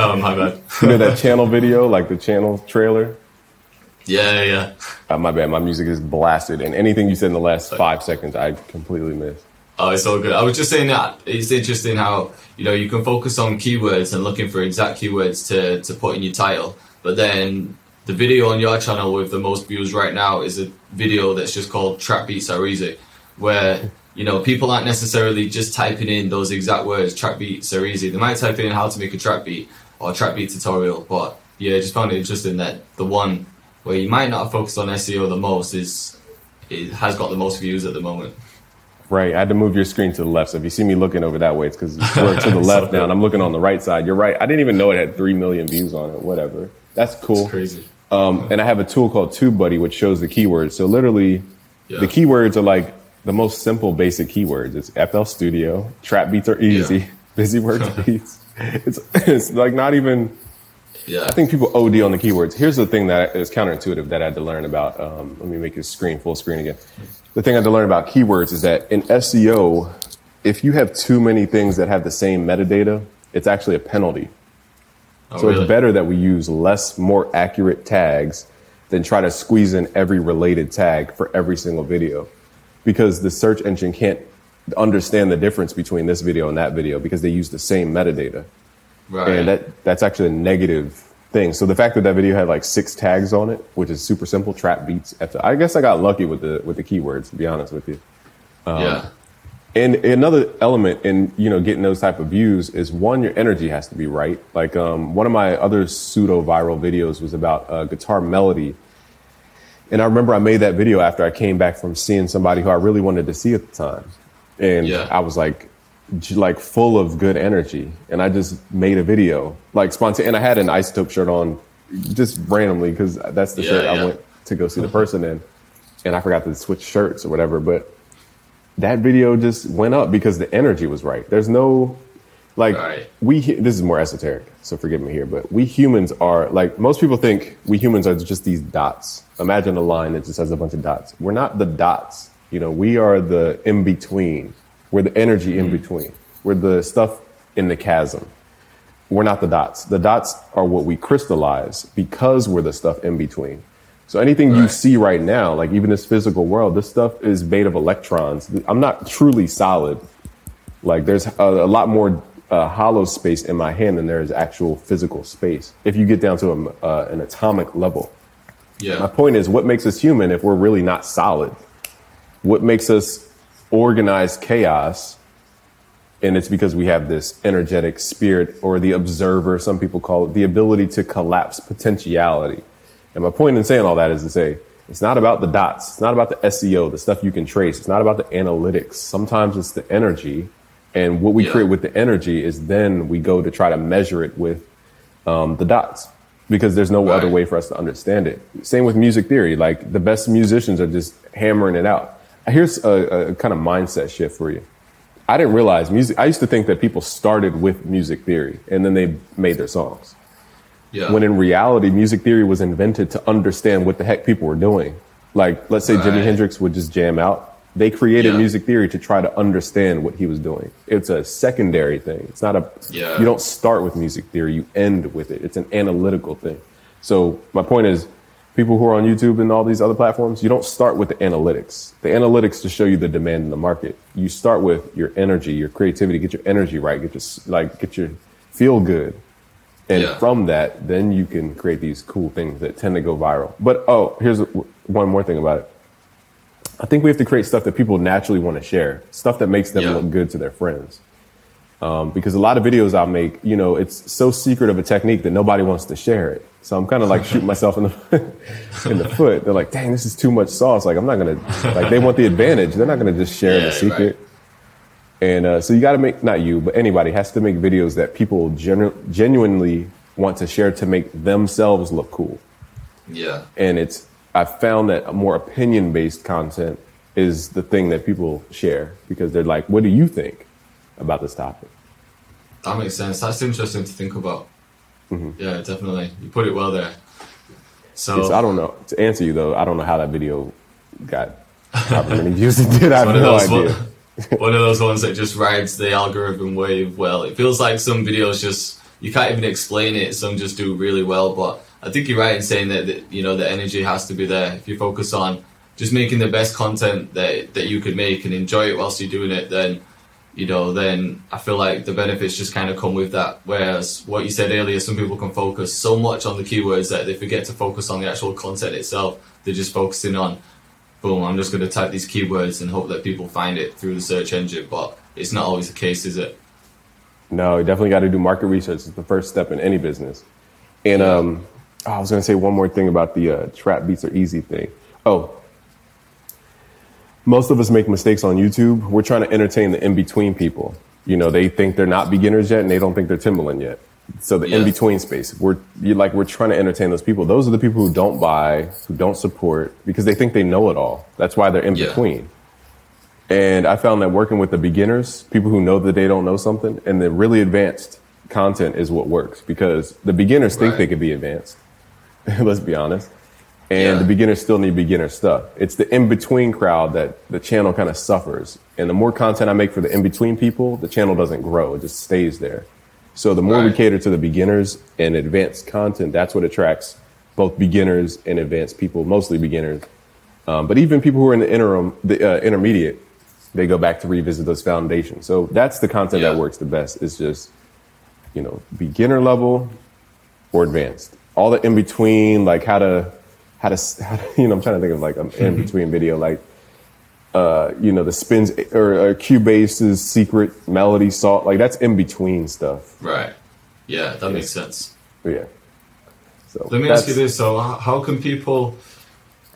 Oh, my bad. You know that channel video, like the channel trailer? Yeah. My bad. My music is blasted. And anything you said in the last 5 seconds, I completely missed. Oh, it's all good. I was just saying that it's interesting how, you know, you can focus on keywords and looking for exact keywords to put in your title. But then the video on your channel with the most views right now is a video that's just called Trap Beats Are Easy, where... You know, people aren't necessarily just typing in those exact words, trap beats are easy. They might type in how to make a trap beat or trap beat tutorial. But yeah, I just found it interesting that the one where you might not have focused on SEO the most has got the most views at the moment. Right. I had to move your screen to the left. So if you see me looking over that way, it's because we're to the left now and I'm looking on the right side. You're right. I didn't even know it had 3 million views on it. Whatever. That's cool. That's crazy. And I have a tool called TubeBuddy, which shows the keywords. So literally the keywords are like, the most simple, basic keywords. It's FL Studio, Trap Beats Are Easy, Busy Works Beats. It's like not even... Yeah. I think people OD on the keywords. Here's the thing that is counterintuitive that I had to learn about. Let me make this screen full screen again. The thing I had to learn about keywords is that in SEO, if you have too many things that have the same metadata, it's actually a penalty. Oh, so really? It's better that we use less, more accurate tags than try to squeeze in every related tag for every single video. Because the search engine can't understand the difference between this video and that video because they use the same metadata. Right. And that's actually a negative thing. So the fact that video had like 6 tags on it, which is super simple, trap beats. I guess I got lucky with the keywords, to be honest with you. And another element in, you know, getting those type of views is one, your energy has to be right. Like one of my other pseudo viral videos was about guitar melody. And I remember I made that video after I came back from seeing somebody who I really wanted to see at the time. And I was like full of good energy. And I just made a video like spontaneous. And I had an Isotope shirt on just randomly because that's the shirt I went to go see the person in. And I forgot to switch shirts or whatever. But that video just went up because the energy was right. There's no like this is more esoteric. So forgive me here, but we humans are like most people think we humans are just these dots. Imagine a line that just has a bunch of dots. We're not the dots. You know, we are the in between. We're the energy in between. We're the stuff in the chasm. We're not the dots. The dots are what we crystallize because we're the stuff in between. So anything you see right now, like even this physical world, this stuff is made of electrons. I'm not truly solid. Like there's a lot more hollow space in my hand than there is actual physical space. If you get down to an atomic level. Yeah. My point is, what makes us human if we're really not solid? What makes us organized chaos? And it's because we have this energetic spirit or the observer, some people call it, the ability to collapse potentiality. And my point in saying all that is to say, it's not about the dots. It's not about the SEO, the stuff you can trace. It's not about the analytics. Sometimes it's the energy. And what we create with the energy is then we go to try to measure it with the dots. Because there's no other way for us to understand it. Same with music theory. Like the best musicians are just hammering it out. Here's a kind of mindset shift for you. I didn't realize music. I used to think that people started with music theory and then they made their songs. Yeah. When in reality, music theory was invented to understand what the heck people were doing. Like, let's say Jimi Hendrix would just jam out. They created music theory to try to understand what he was doing. It's a secondary thing. It's not a, you don't start with music theory, you end with it. It's an analytical thing. So my point is, people who are on YouTube and all these other platforms, you don't start with the analytics. The analytics to show you the demand in the market. You start with your energy, your creativity, get your energy right, get your feel good. And from that, then you can create these cool things that tend to go viral. But, here's one more thing about it. I think we have to create stuff that people naturally want to share, stuff that makes them look good to their friends. Because a lot of videos I make, it's so secret of a technique that nobody wants to share it. So I'm kind of like shooting myself in the foot. They're like, dang, this is too much sauce. Like, I'm not going to, like, they want the advantage. They're not going to just share the secret. Right. And so you got to make, not you, but anybody has to make videos that people genuinely want to share to make themselves look cool. Yeah. And I've found that more opinion-based content is the thing that people share because they're like, what do you think about this topic? That makes sense. That's interesting to think about. Mm-hmm. Yeah, definitely. You put it well there. So I don't know. To answer you, though, I don't know how that video got however many views it did. I have no idea. One of those ones that just rides the algorithm wave well. It feels like some videos just, you can't even explain it. Some just do really well, but I think you're right in saying that the energy has to be there. If you focus on just making the best content that you could make and enjoy it whilst you're doing it, then then I feel like the benefits just kind of come with that. Whereas what you said earlier, some people can focus so much on the keywords that they forget to focus on the actual content itself. They're just focusing on, boom, I'm just going to type these keywords and hope that people find it through the search engine. But it's not always the case, is it? No, you definitely got to do market research. It's the first step in any business. And I was going to say one more thing about the trap beats are easy thing. Oh, most of us make mistakes on YouTube. We're trying to entertain the in-between people. They think they're not beginners yet and they don't think they're Timbaland yet. So the in-between space, we're trying to entertain those people. Those are the people who don't buy, who don't support, because they think they know it all. That's why they're in between. And I found that working with the beginners, people who know that they don't know something, and the really advanced content is what works, because the beginners think they can be advanced. Let's be honest. And the beginners still need beginner stuff. It's the in-between crowd that the channel kind of suffers. And the more content I make for the in-between people, the channel doesn't grow. It just stays there. So the more we cater to the beginners and advanced content, that's what attracts both beginners and advanced people, mostly beginners. But even people who are in the interim, intermediate, they go back to revisit those foundations. So that's the content that works the best. It's just, beginner level or advanced. All the in-between, like how to I'm trying to think of like an in-between video, like, the spins or Cubase's secret melody salt, like that's in between stuff. Right. Yeah, that makes sense. Yeah. So let me ask you this: so how can people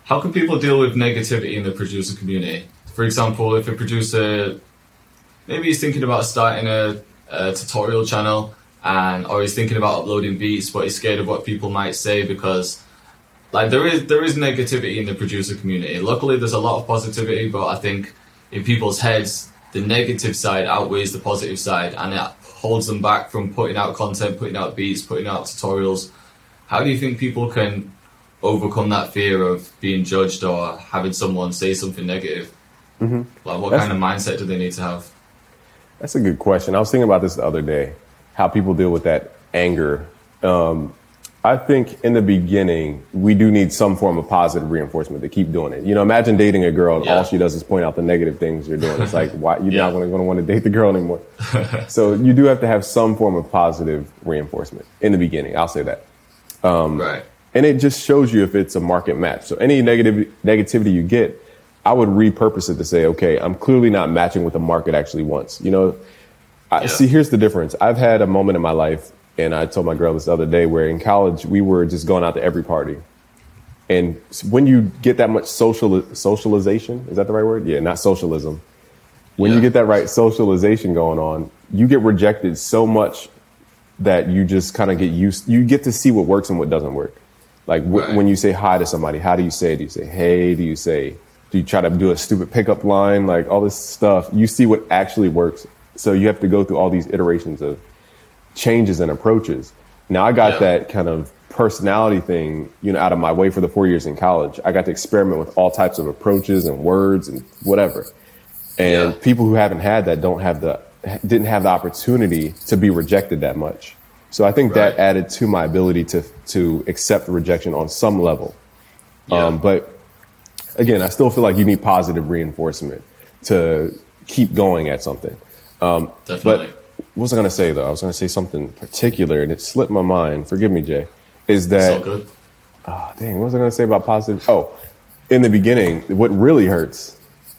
deal with negativity in the producer community? For example, if a producer maybe he's thinking about starting a tutorial channel, or he's thinking about uploading beats, but he's scared of what people might say because. Like there is negativity in the producer community. Luckily, there's a lot of positivity, but I think in people's heads, the negative side outweighs the positive side, and it holds them back from putting out content, putting out beats, putting out tutorials. How do you think people can overcome that fear of being judged or having someone say something negative? Mm-hmm. Like what kind of mindset do they need to have? That's a good question. I was thinking about this the other day, how people deal with that anger. I think in the beginning, we do need some form of positive reinforcement to keep doing it. Imagine dating a girl and all she does is point out the negative things you're doing. It's like, why you're not going to want to date the girl anymore. So you do have to have some form of positive reinforcement in the beginning. I'll say that. And it just shows you if it's a market match. So any negativity you get, I would repurpose it to say, okay, I'm clearly not matching what the market actually wants. See, here's the difference. I've had a moment in my life. And I told my girl this the other day where in college, we were just going out to every party. And when you get that much socialization, is that the right word? Yeah, not socialism. When you get that right socialization going on, you get rejected so much that you just kind of get used. You get to see what works and what doesn't work. Like when you say hi to somebody, how do you say it? Do you say, hey? Do you try to do a stupid pickup line? Like all this stuff. You see what actually works. So you have to go through all these iterations of changes and approaches. Now I got that kind of personality thing, you know, out of my way for the 4 years in college. I got to experiment with all types of approaches and words and whatever. And people who haven't had that didn't have the opportunity to be rejected that much. So I think that added to my ability to accept rejection on some level. But again, I still feel like you need positive reinforcement to keep going at something. Definitely. But what was I going to say, though? I was going to say something particular, and it slipped my mind. Forgive me, Jay. Is that... It's all good. What was I going to say about positive... Oh, in the beginning, what really hurts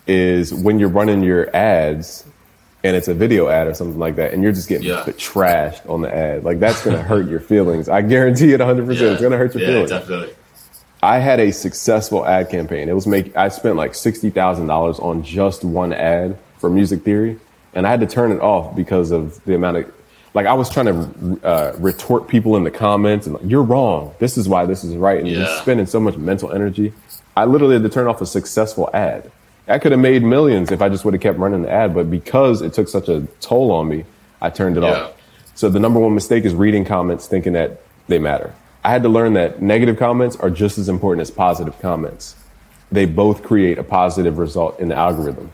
is when you're running your ads, and it's a video ad or something like that, and you're just getting trashed on the ad. Like, that's going to hurt your feelings. I guarantee it 100%. It's going to hurt your feelings. Yeah, definitely. I had a successful ad campaign. I spent like $60,000 on just one ad for Music Theory, and I had to turn it off because of the amount of, like, I was trying to retort people in the comments and like, you're wrong. This is why this is right. And you're spending so much mental energy. I literally had to turn off a successful ad. I could have made millions if I just would have kept running the ad, but because it took such a toll on me, I turned it off. So the number one mistake is reading comments thinking that they matter. I had to learn that negative comments are just as important as positive comments. They both create a positive result in the algorithm.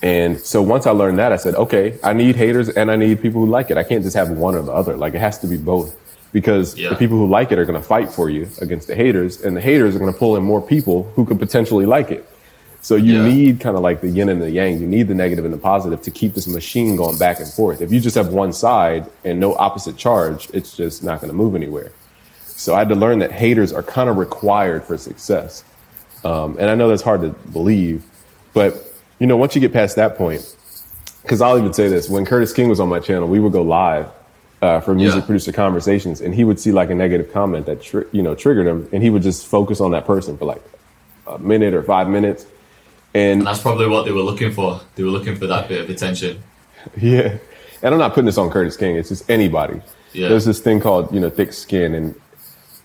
And so once I learned that, I said, okay, I need haters and I need people who like it. I can't just have one or the other. Like, it has to be both, because the people who like it are going to fight for you against the haters, and the haters are going to pull in more people who could potentially like it. So you need kind of like the yin and the yang. You need the negative and the positive to keep this machine going back and forth. If you just have one side and no opposite charge, it's just not going to move anywhere. So I had to learn that haters are kind of required for success. And I know that's hard to believe, but you know, once you get past that point, because I'll even say this, when Curtis King was on my channel, we would go live for Music Producer Conversations, and he would see like a negative comment that triggered him, and he would just focus on that person for like a minute or 5 minutes. And that's probably what they were looking for. They were looking for that bit of attention. Yeah. And I'm not putting this on Curtis King. It's just anybody. Yeah. There's this thing called, thick skin, and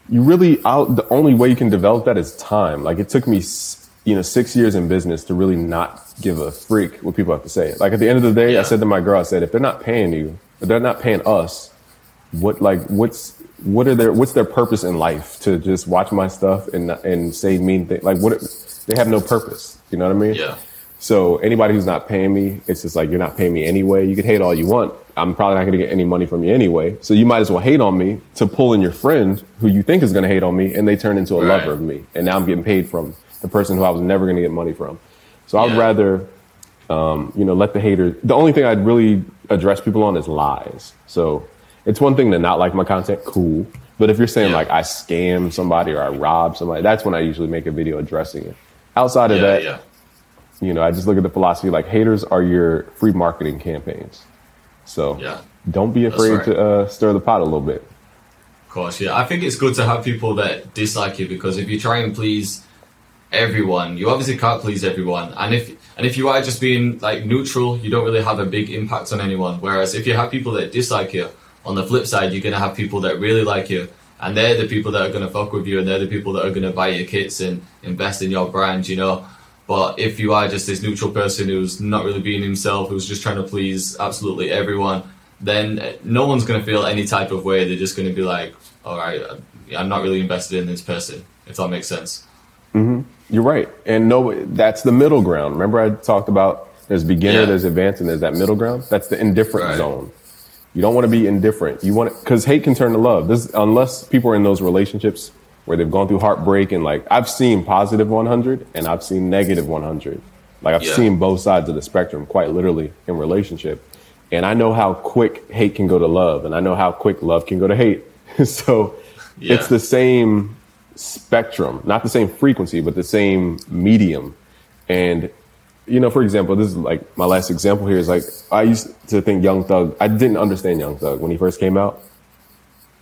you really, the only way you can develop that is time. Like, it took me, 6 years in business to really not give a freak what people have to say. Like, at the end of the day, I said to my girl, I said, if they're not paying you, if they're not paying us, what's their purpose in life? To just watch my stuff and say mean things? Like, they have no purpose. You know what I mean? Yeah. So anybody who's not paying me, it's just like, you're not paying me anyway. You can hate all you want. I'm probably not going to get any money from you anyway. So you might as well hate on me to pull in your friend who you think is going to hate on me, and they turn into a lover of me. And now I'm getting paid from the person who I was never going to get money from. So I would rather, let the hater. The only thing I'd really address people on is lies. So it's one thing to not like my content. Cool. But if you're saying like I scam somebody or I rob somebody, that's when I usually make a video addressing it. Outside of that, I just look at the philosophy, like, haters are your free marketing campaigns. So don't be afraid to stir the pot a little bit. Of course, yeah. I think it's good to have people that dislike you, because if you try and please everyone, you obviously can't please everyone. And if you are just being like neutral, you don't really have a big impact on anyone. Whereas if you have people that dislike you, on the flip side, you're going to have people that really like you. And they're the people that are going to fuck with you, and they're the people that are going to buy your kits and invest in your brand, But if you are just this neutral person who's not really being himself, who's just trying to please absolutely everyone, then no one's going to feel any type of way. They're just going to be like, all right, I'm not really invested in this person, if that makes sense. Mm-hmm. You're right. And that's the middle ground. Remember I talked about there's beginner, there's advanced, and there's that middle ground? That's the indifferent zone. You don't want to be indifferent. You want, because hate can turn to love. Unless people are in those relationships where they've gone through heartbreak, and like, I've seen positive 100 and I've seen negative 100. Like, I've seen both sides of the spectrum, quite literally, in relationship. And I know how quick hate can go to love, and I know how quick love can go to hate. So it's the same spectrum, not the same frequency, but the same medium. And for example, this is like my last example here is like, I used to think Young Thug, I didn't understand Young Thug when he first came out.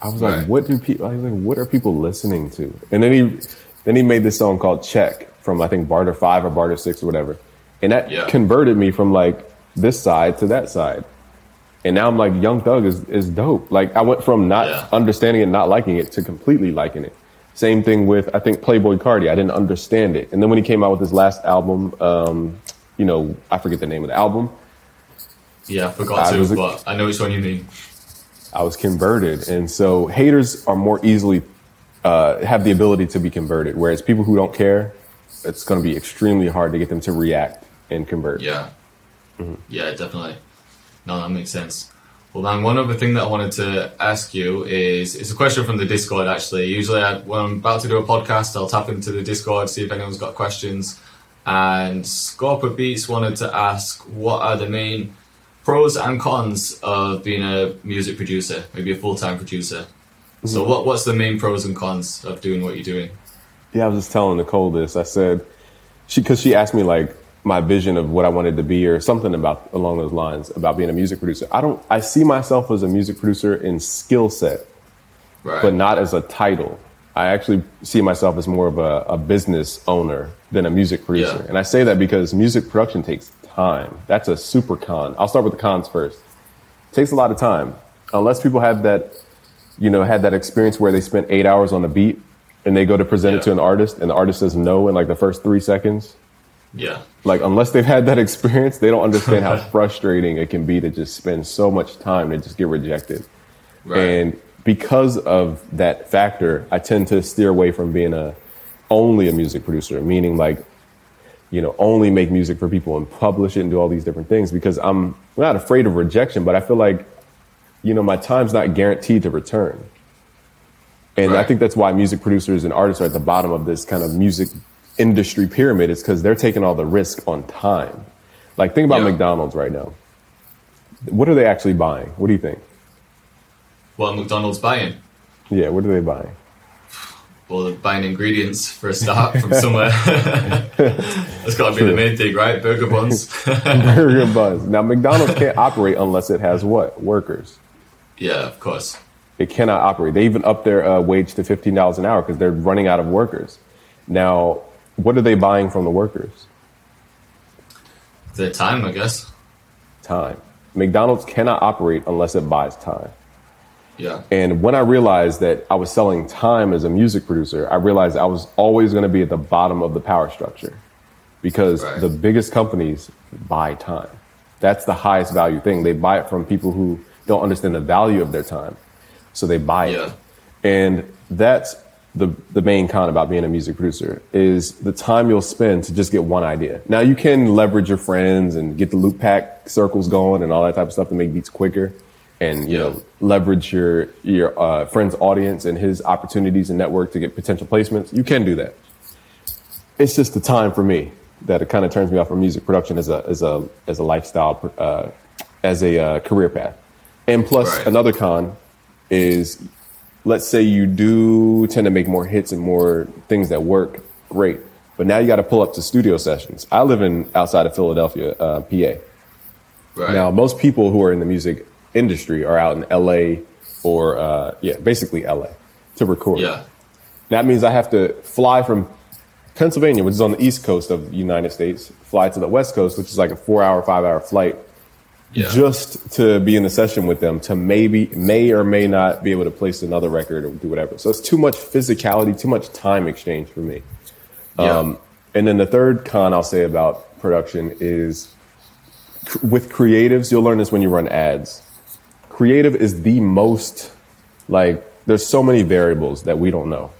I was like, what are people listening to? And then he made this song called Check from, I think, Barter 5 or Barter 6 or whatever. And that converted me from like this side to that side. And now I'm like, Young Thug is dope. Like, I went from not understanding it, not liking it, to completely liking it. Same thing with, I think, Playboi Carti. I didn't understand it. And then when he came out with his last album, I forget the name of the album. Yeah, I forgot too, but I know which one you mean. I was converted. And so haters are more easily have the ability to be converted. Whereas people who don't care, it's going to be extremely hard to get them to react and convert. Yeah. Mm-hmm. Yeah, definitely. No, that makes sense. Well, then one other thing that I wanted to ask you is, it's a question from the Discord, actually. Usually when I'm about to do a podcast, I'll tap into the Discord, see if anyone's got questions. And Scorpio Beats wanted to ask, what are the main pros and cons of being a music producer, maybe a full-time producer? Mm-hmm. So what's the main pros and cons of doing what you're doing? Yeah, I was just telling Nicole this. I said, because she asked me, like, my vision of what I wanted to be or something about along those lines about being a music producer. I see myself as a music producer in skill set, right, but not as a title. I actually see myself as more of a business owner than a music producer. Yeah. And I say that because music production takes time. That's a super con. I'll start with the cons first. It takes a lot of time. Unless people have that, you know, had that experience where they spent 8 hours on a beat and they go to present it to an artist and the artist says no in like the first 3 seconds. Yeah. Like, unless they've had that experience, they don't understand how frustrating it can be to just spend so much time and just get rejected. Right. And because of that factor, I tend to steer away from being only a music producer, meaning, like, you know, only make music for people and publish it and do all these different things, because I'm not afraid of rejection, but I feel like, you know, my time's not guaranteed to return. And right. I think that's why music producers and artists are at the bottom of this kind of music industry pyramid, is because they're taking all the risk on time. Like, think about McDonald's right now. What are they actually buying? What do you think? Well, McDonald's buying. Yeah, what are they buying? Well, they're buying ingredients for a start from somewhere. That's got to be the main thing, right? Burger buns. Burger buns. Now, McDonald's can't operate unless it has what? Workers. Yeah, of course. It cannot operate. They even upped their wage to $15 an hour because they're running out of workers. Now, what are they buying from the workers? Their time, I guess. Time. McDonald's cannot operate unless it buys time. Yeah. And when I realized that I was selling time as a music producer, I realized I was always going to be at the bottom of the power structure, because the biggest companies buy time. That's the highest value thing. They buy it from people who don't understand the value of their time. So they buy it. And that's the main con about being a music producer, is the time you'll spend to just get one idea. Now, you can leverage your friends and get the loop pack circles going and all that type of stuff to make beats quicker, and you know, leverage your friend's audience and his opportunities and network to get potential placements. You can do that. It's just the time, for me, that it kind of turns me off from music production as a lifestyle, as a career path. And plus, another con is, let's say you do tend to make more hits and more things that work, great. But now you got to pull up to studio sessions. I live outside of Philadelphia, PA. Right. Now, most people who are in the music industry are out in LA or, basically LA to record. Yeah. That means I have to fly from Pennsylvania, which is on the East Coast of the United States, fly to the West Coast, which is like a 5-hour flight. Yeah. Just to be in the session with them, to may or may not be able to place another record or do whatever. So it's too much physicality, too much time exchange for me. Yeah. And then the third con I'll say about production is, with creatives, you'll learn this when you run ads. Creative is the most, like, there's so many variables that we don't know.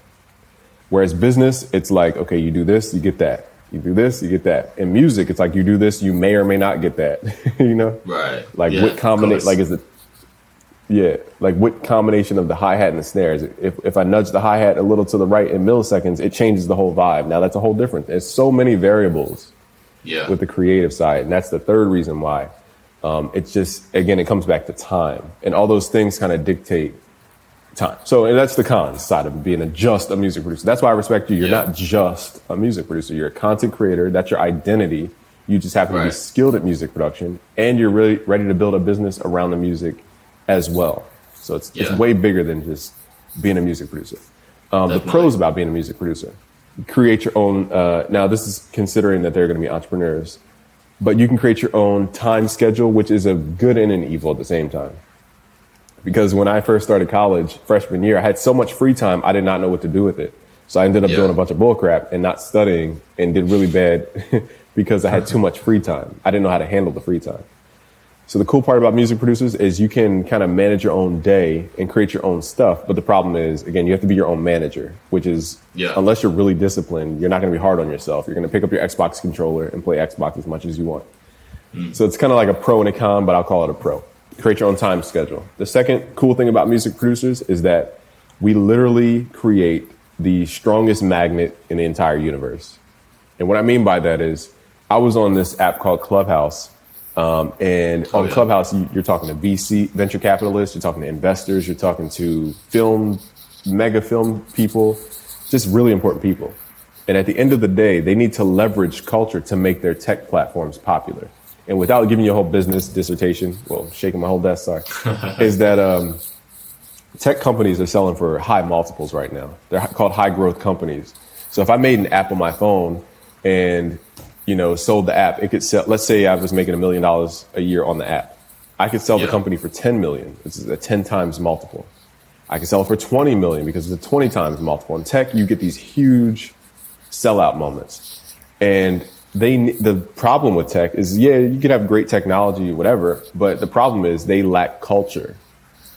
Whereas business, it's like, okay, you do this, you get that. You do this, you get that. In music, it's like, you do this, you may or may not get that. You know? Right. Like, what combination, like, is it? Yeah. Like, what combination of the hi-hat and the snares? If I nudge the hi-hat a little to the right in milliseconds, it changes the whole vibe. Now, that's a whole different. There's so many variables with the creative side. And that's the third reason why. It's just, again, it comes back to time. And all those things kind of dictate time. So, and that's the cons side of being just a music producer. That's why I respect you. You're not just a music producer. You're a content creator. That's your identity. You just happen to be skilled at music production, and you're really ready to build a business around the music as well. So it's way bigger than just being a music producer. The pros about being a music producer: you create your own. Now, this is considering that they're going to be entrepreneurs, but you can create your own time schedule, which is a good and an evil at the same time. Because when I first started college, freshman year, I had so much free time, I did not know what to do with it. So I ended up doing a bunch of bullcrap and not studying, and did really bad because I had too much free time. I didn't know how to handle the free time. So the cool part about music producers is you can kind of manage your own day and create your own stuff. But the problem is, again, you have to be your own manager, which is, unless you're really disciplined, you're not going to be hard on yourself. You're going to pick up your Xbox controller and play Xbox as much as you want. So it's kind of like a pro and a con, but I'll call it a pro. Create your own time schedule. The second cool thing about music producers is that we literally create the strongest magnet in the entire universe. And what I mean by that is, I was on this app called Clubhouse. Clubhouse, you're talking to VC, venture capitalists, you're talking to investors, you're talking to mega film people, just really important people. And at the end of the day, they need to leverage culture to make their tech platforms popular. And without giving you a whole business dissertation, well, shaking my whole desk, sorry, is that tech companies are selling for high multiples right now. They're called high growth companies. So if I made an app on my phone and sold the app, it could sell. Let's say I was making $1 million a year on the app. I could sell the company for 10 million. This is a 10 times multiple. I could sell it for 20 million because it's a 20 times multiple. In tech, you get these huge sellout moments. And the problem with tech is, you could have great technology, whatever, but the problem is they lack culture.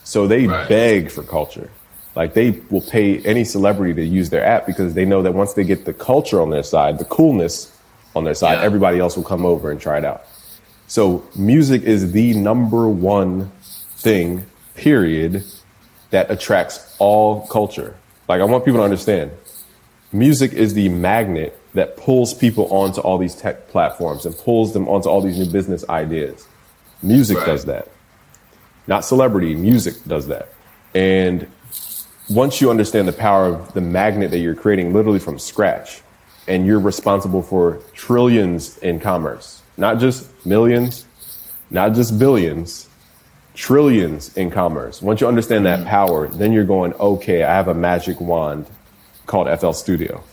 So they beg for culture. Like, they will pay any celebrity to use their app because they know that once they get the culture on their side, the coolness on their side, everybody else will come over and try it out. So music is the number one thing, period, that attracts all culture. Like, I want people to understand, music is the magnet that pulls people onto all these tech platforms and pulls them onto all these new business ideas. Music does that. Not celebrity, music does that. And once you understand the power of the magnet that you're creating literally from scratch, and you're responsible for trillions in commerce, not just millions, not just billions, trillions in commerce. Once you understand that power, then you're going, okay, I have a magic wand called FL Studio.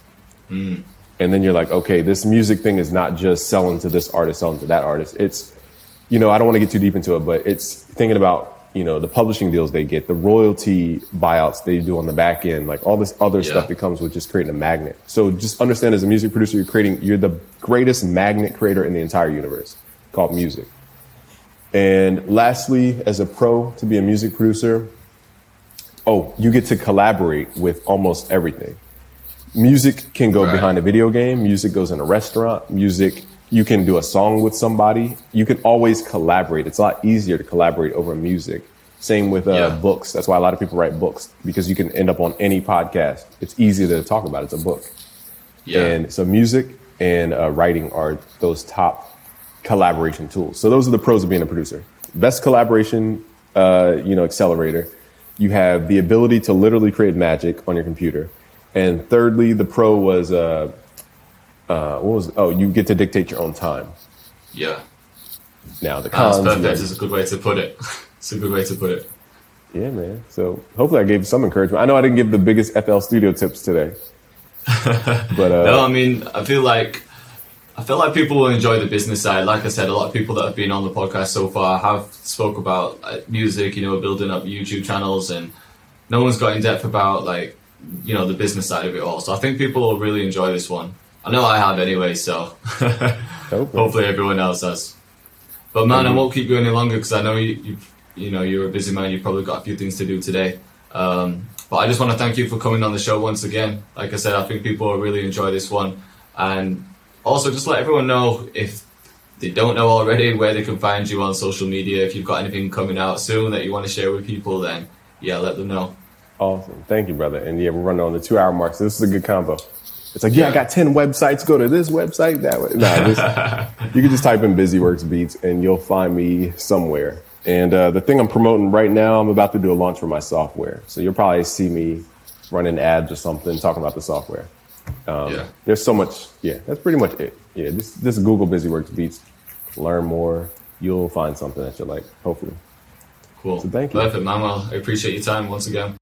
And then you're like, okay, this music thing is not just selling to this artist, selling to that artist. It's, I don't want to get too deep into it, but it's thinking about, the publishing deals they get, the royalty buyouts they do on the back end, like all this other stuff that comes with just creating a magnet. So just understand, as a music producer, you're the greatest magnet creator in the entire universe called music. And lastly, as a pro, to be a music producer, you get to collaborate with almost everything. Music can go behind a video game. Music goes in a restaurant. Music, you can do a song with somebody. You can always collaborate. It's a lot easier to collaborate over music. Same with books. That's why a lot of people write books, because you can end up on any podcast. It's easier to talk about. It's a book. Yeah. And so music and writing are those top collaboration tools. So those are the pros of being a producer. Best collaboration, accelerator. You have the ability to literally create magic on your computer. And thirdly, the pro was, you get to dictate your own time. Yeah. Now the cons. That's perfect. It's a good way to put it. Yeah, man. So hopefully I gave some encouragement. I know I didn't give the biggest FL Studio tips today. But no, I mean, I feel like people will enjoy the business side. Like I said, a lot of people that have been on the podcast so far have spoke about music, building up YouTube channels, and no one's got in depth about the business side of it all. So I think people will really enjoy this one. I know I have anyway, so hopefully everyone else has. But man, I won't keep you any longer because I know you're a busy man. You've probably got a few things to do today. But I just want to thank you for coming on the show once again. Like I said, I think people will really enjoy this one. And also just let everyone know, if they don't know already, where they can find you on social media. If you've got anything coming out soon that you want to share with people, then let them know. Awesome. Thank you, brother. And we're running on the 2-hour mark, so this is a good combo. It's like, I got 10 websites. Go to this website, that way. You can just type in Busy Works Beats and you'll find me somewhere. And the thing I'm promoting right now, I'm about to do a launch for my software. So you'll probably see me running ads or something, talking about the software. There's so much. Yeah, that's pretty much it. Yeah, this Google Busy Works Beats. Learn more. You'll find something that you like, hopefully. Cool. So thank you. Perfect, man. Well, I appreciate your time once again.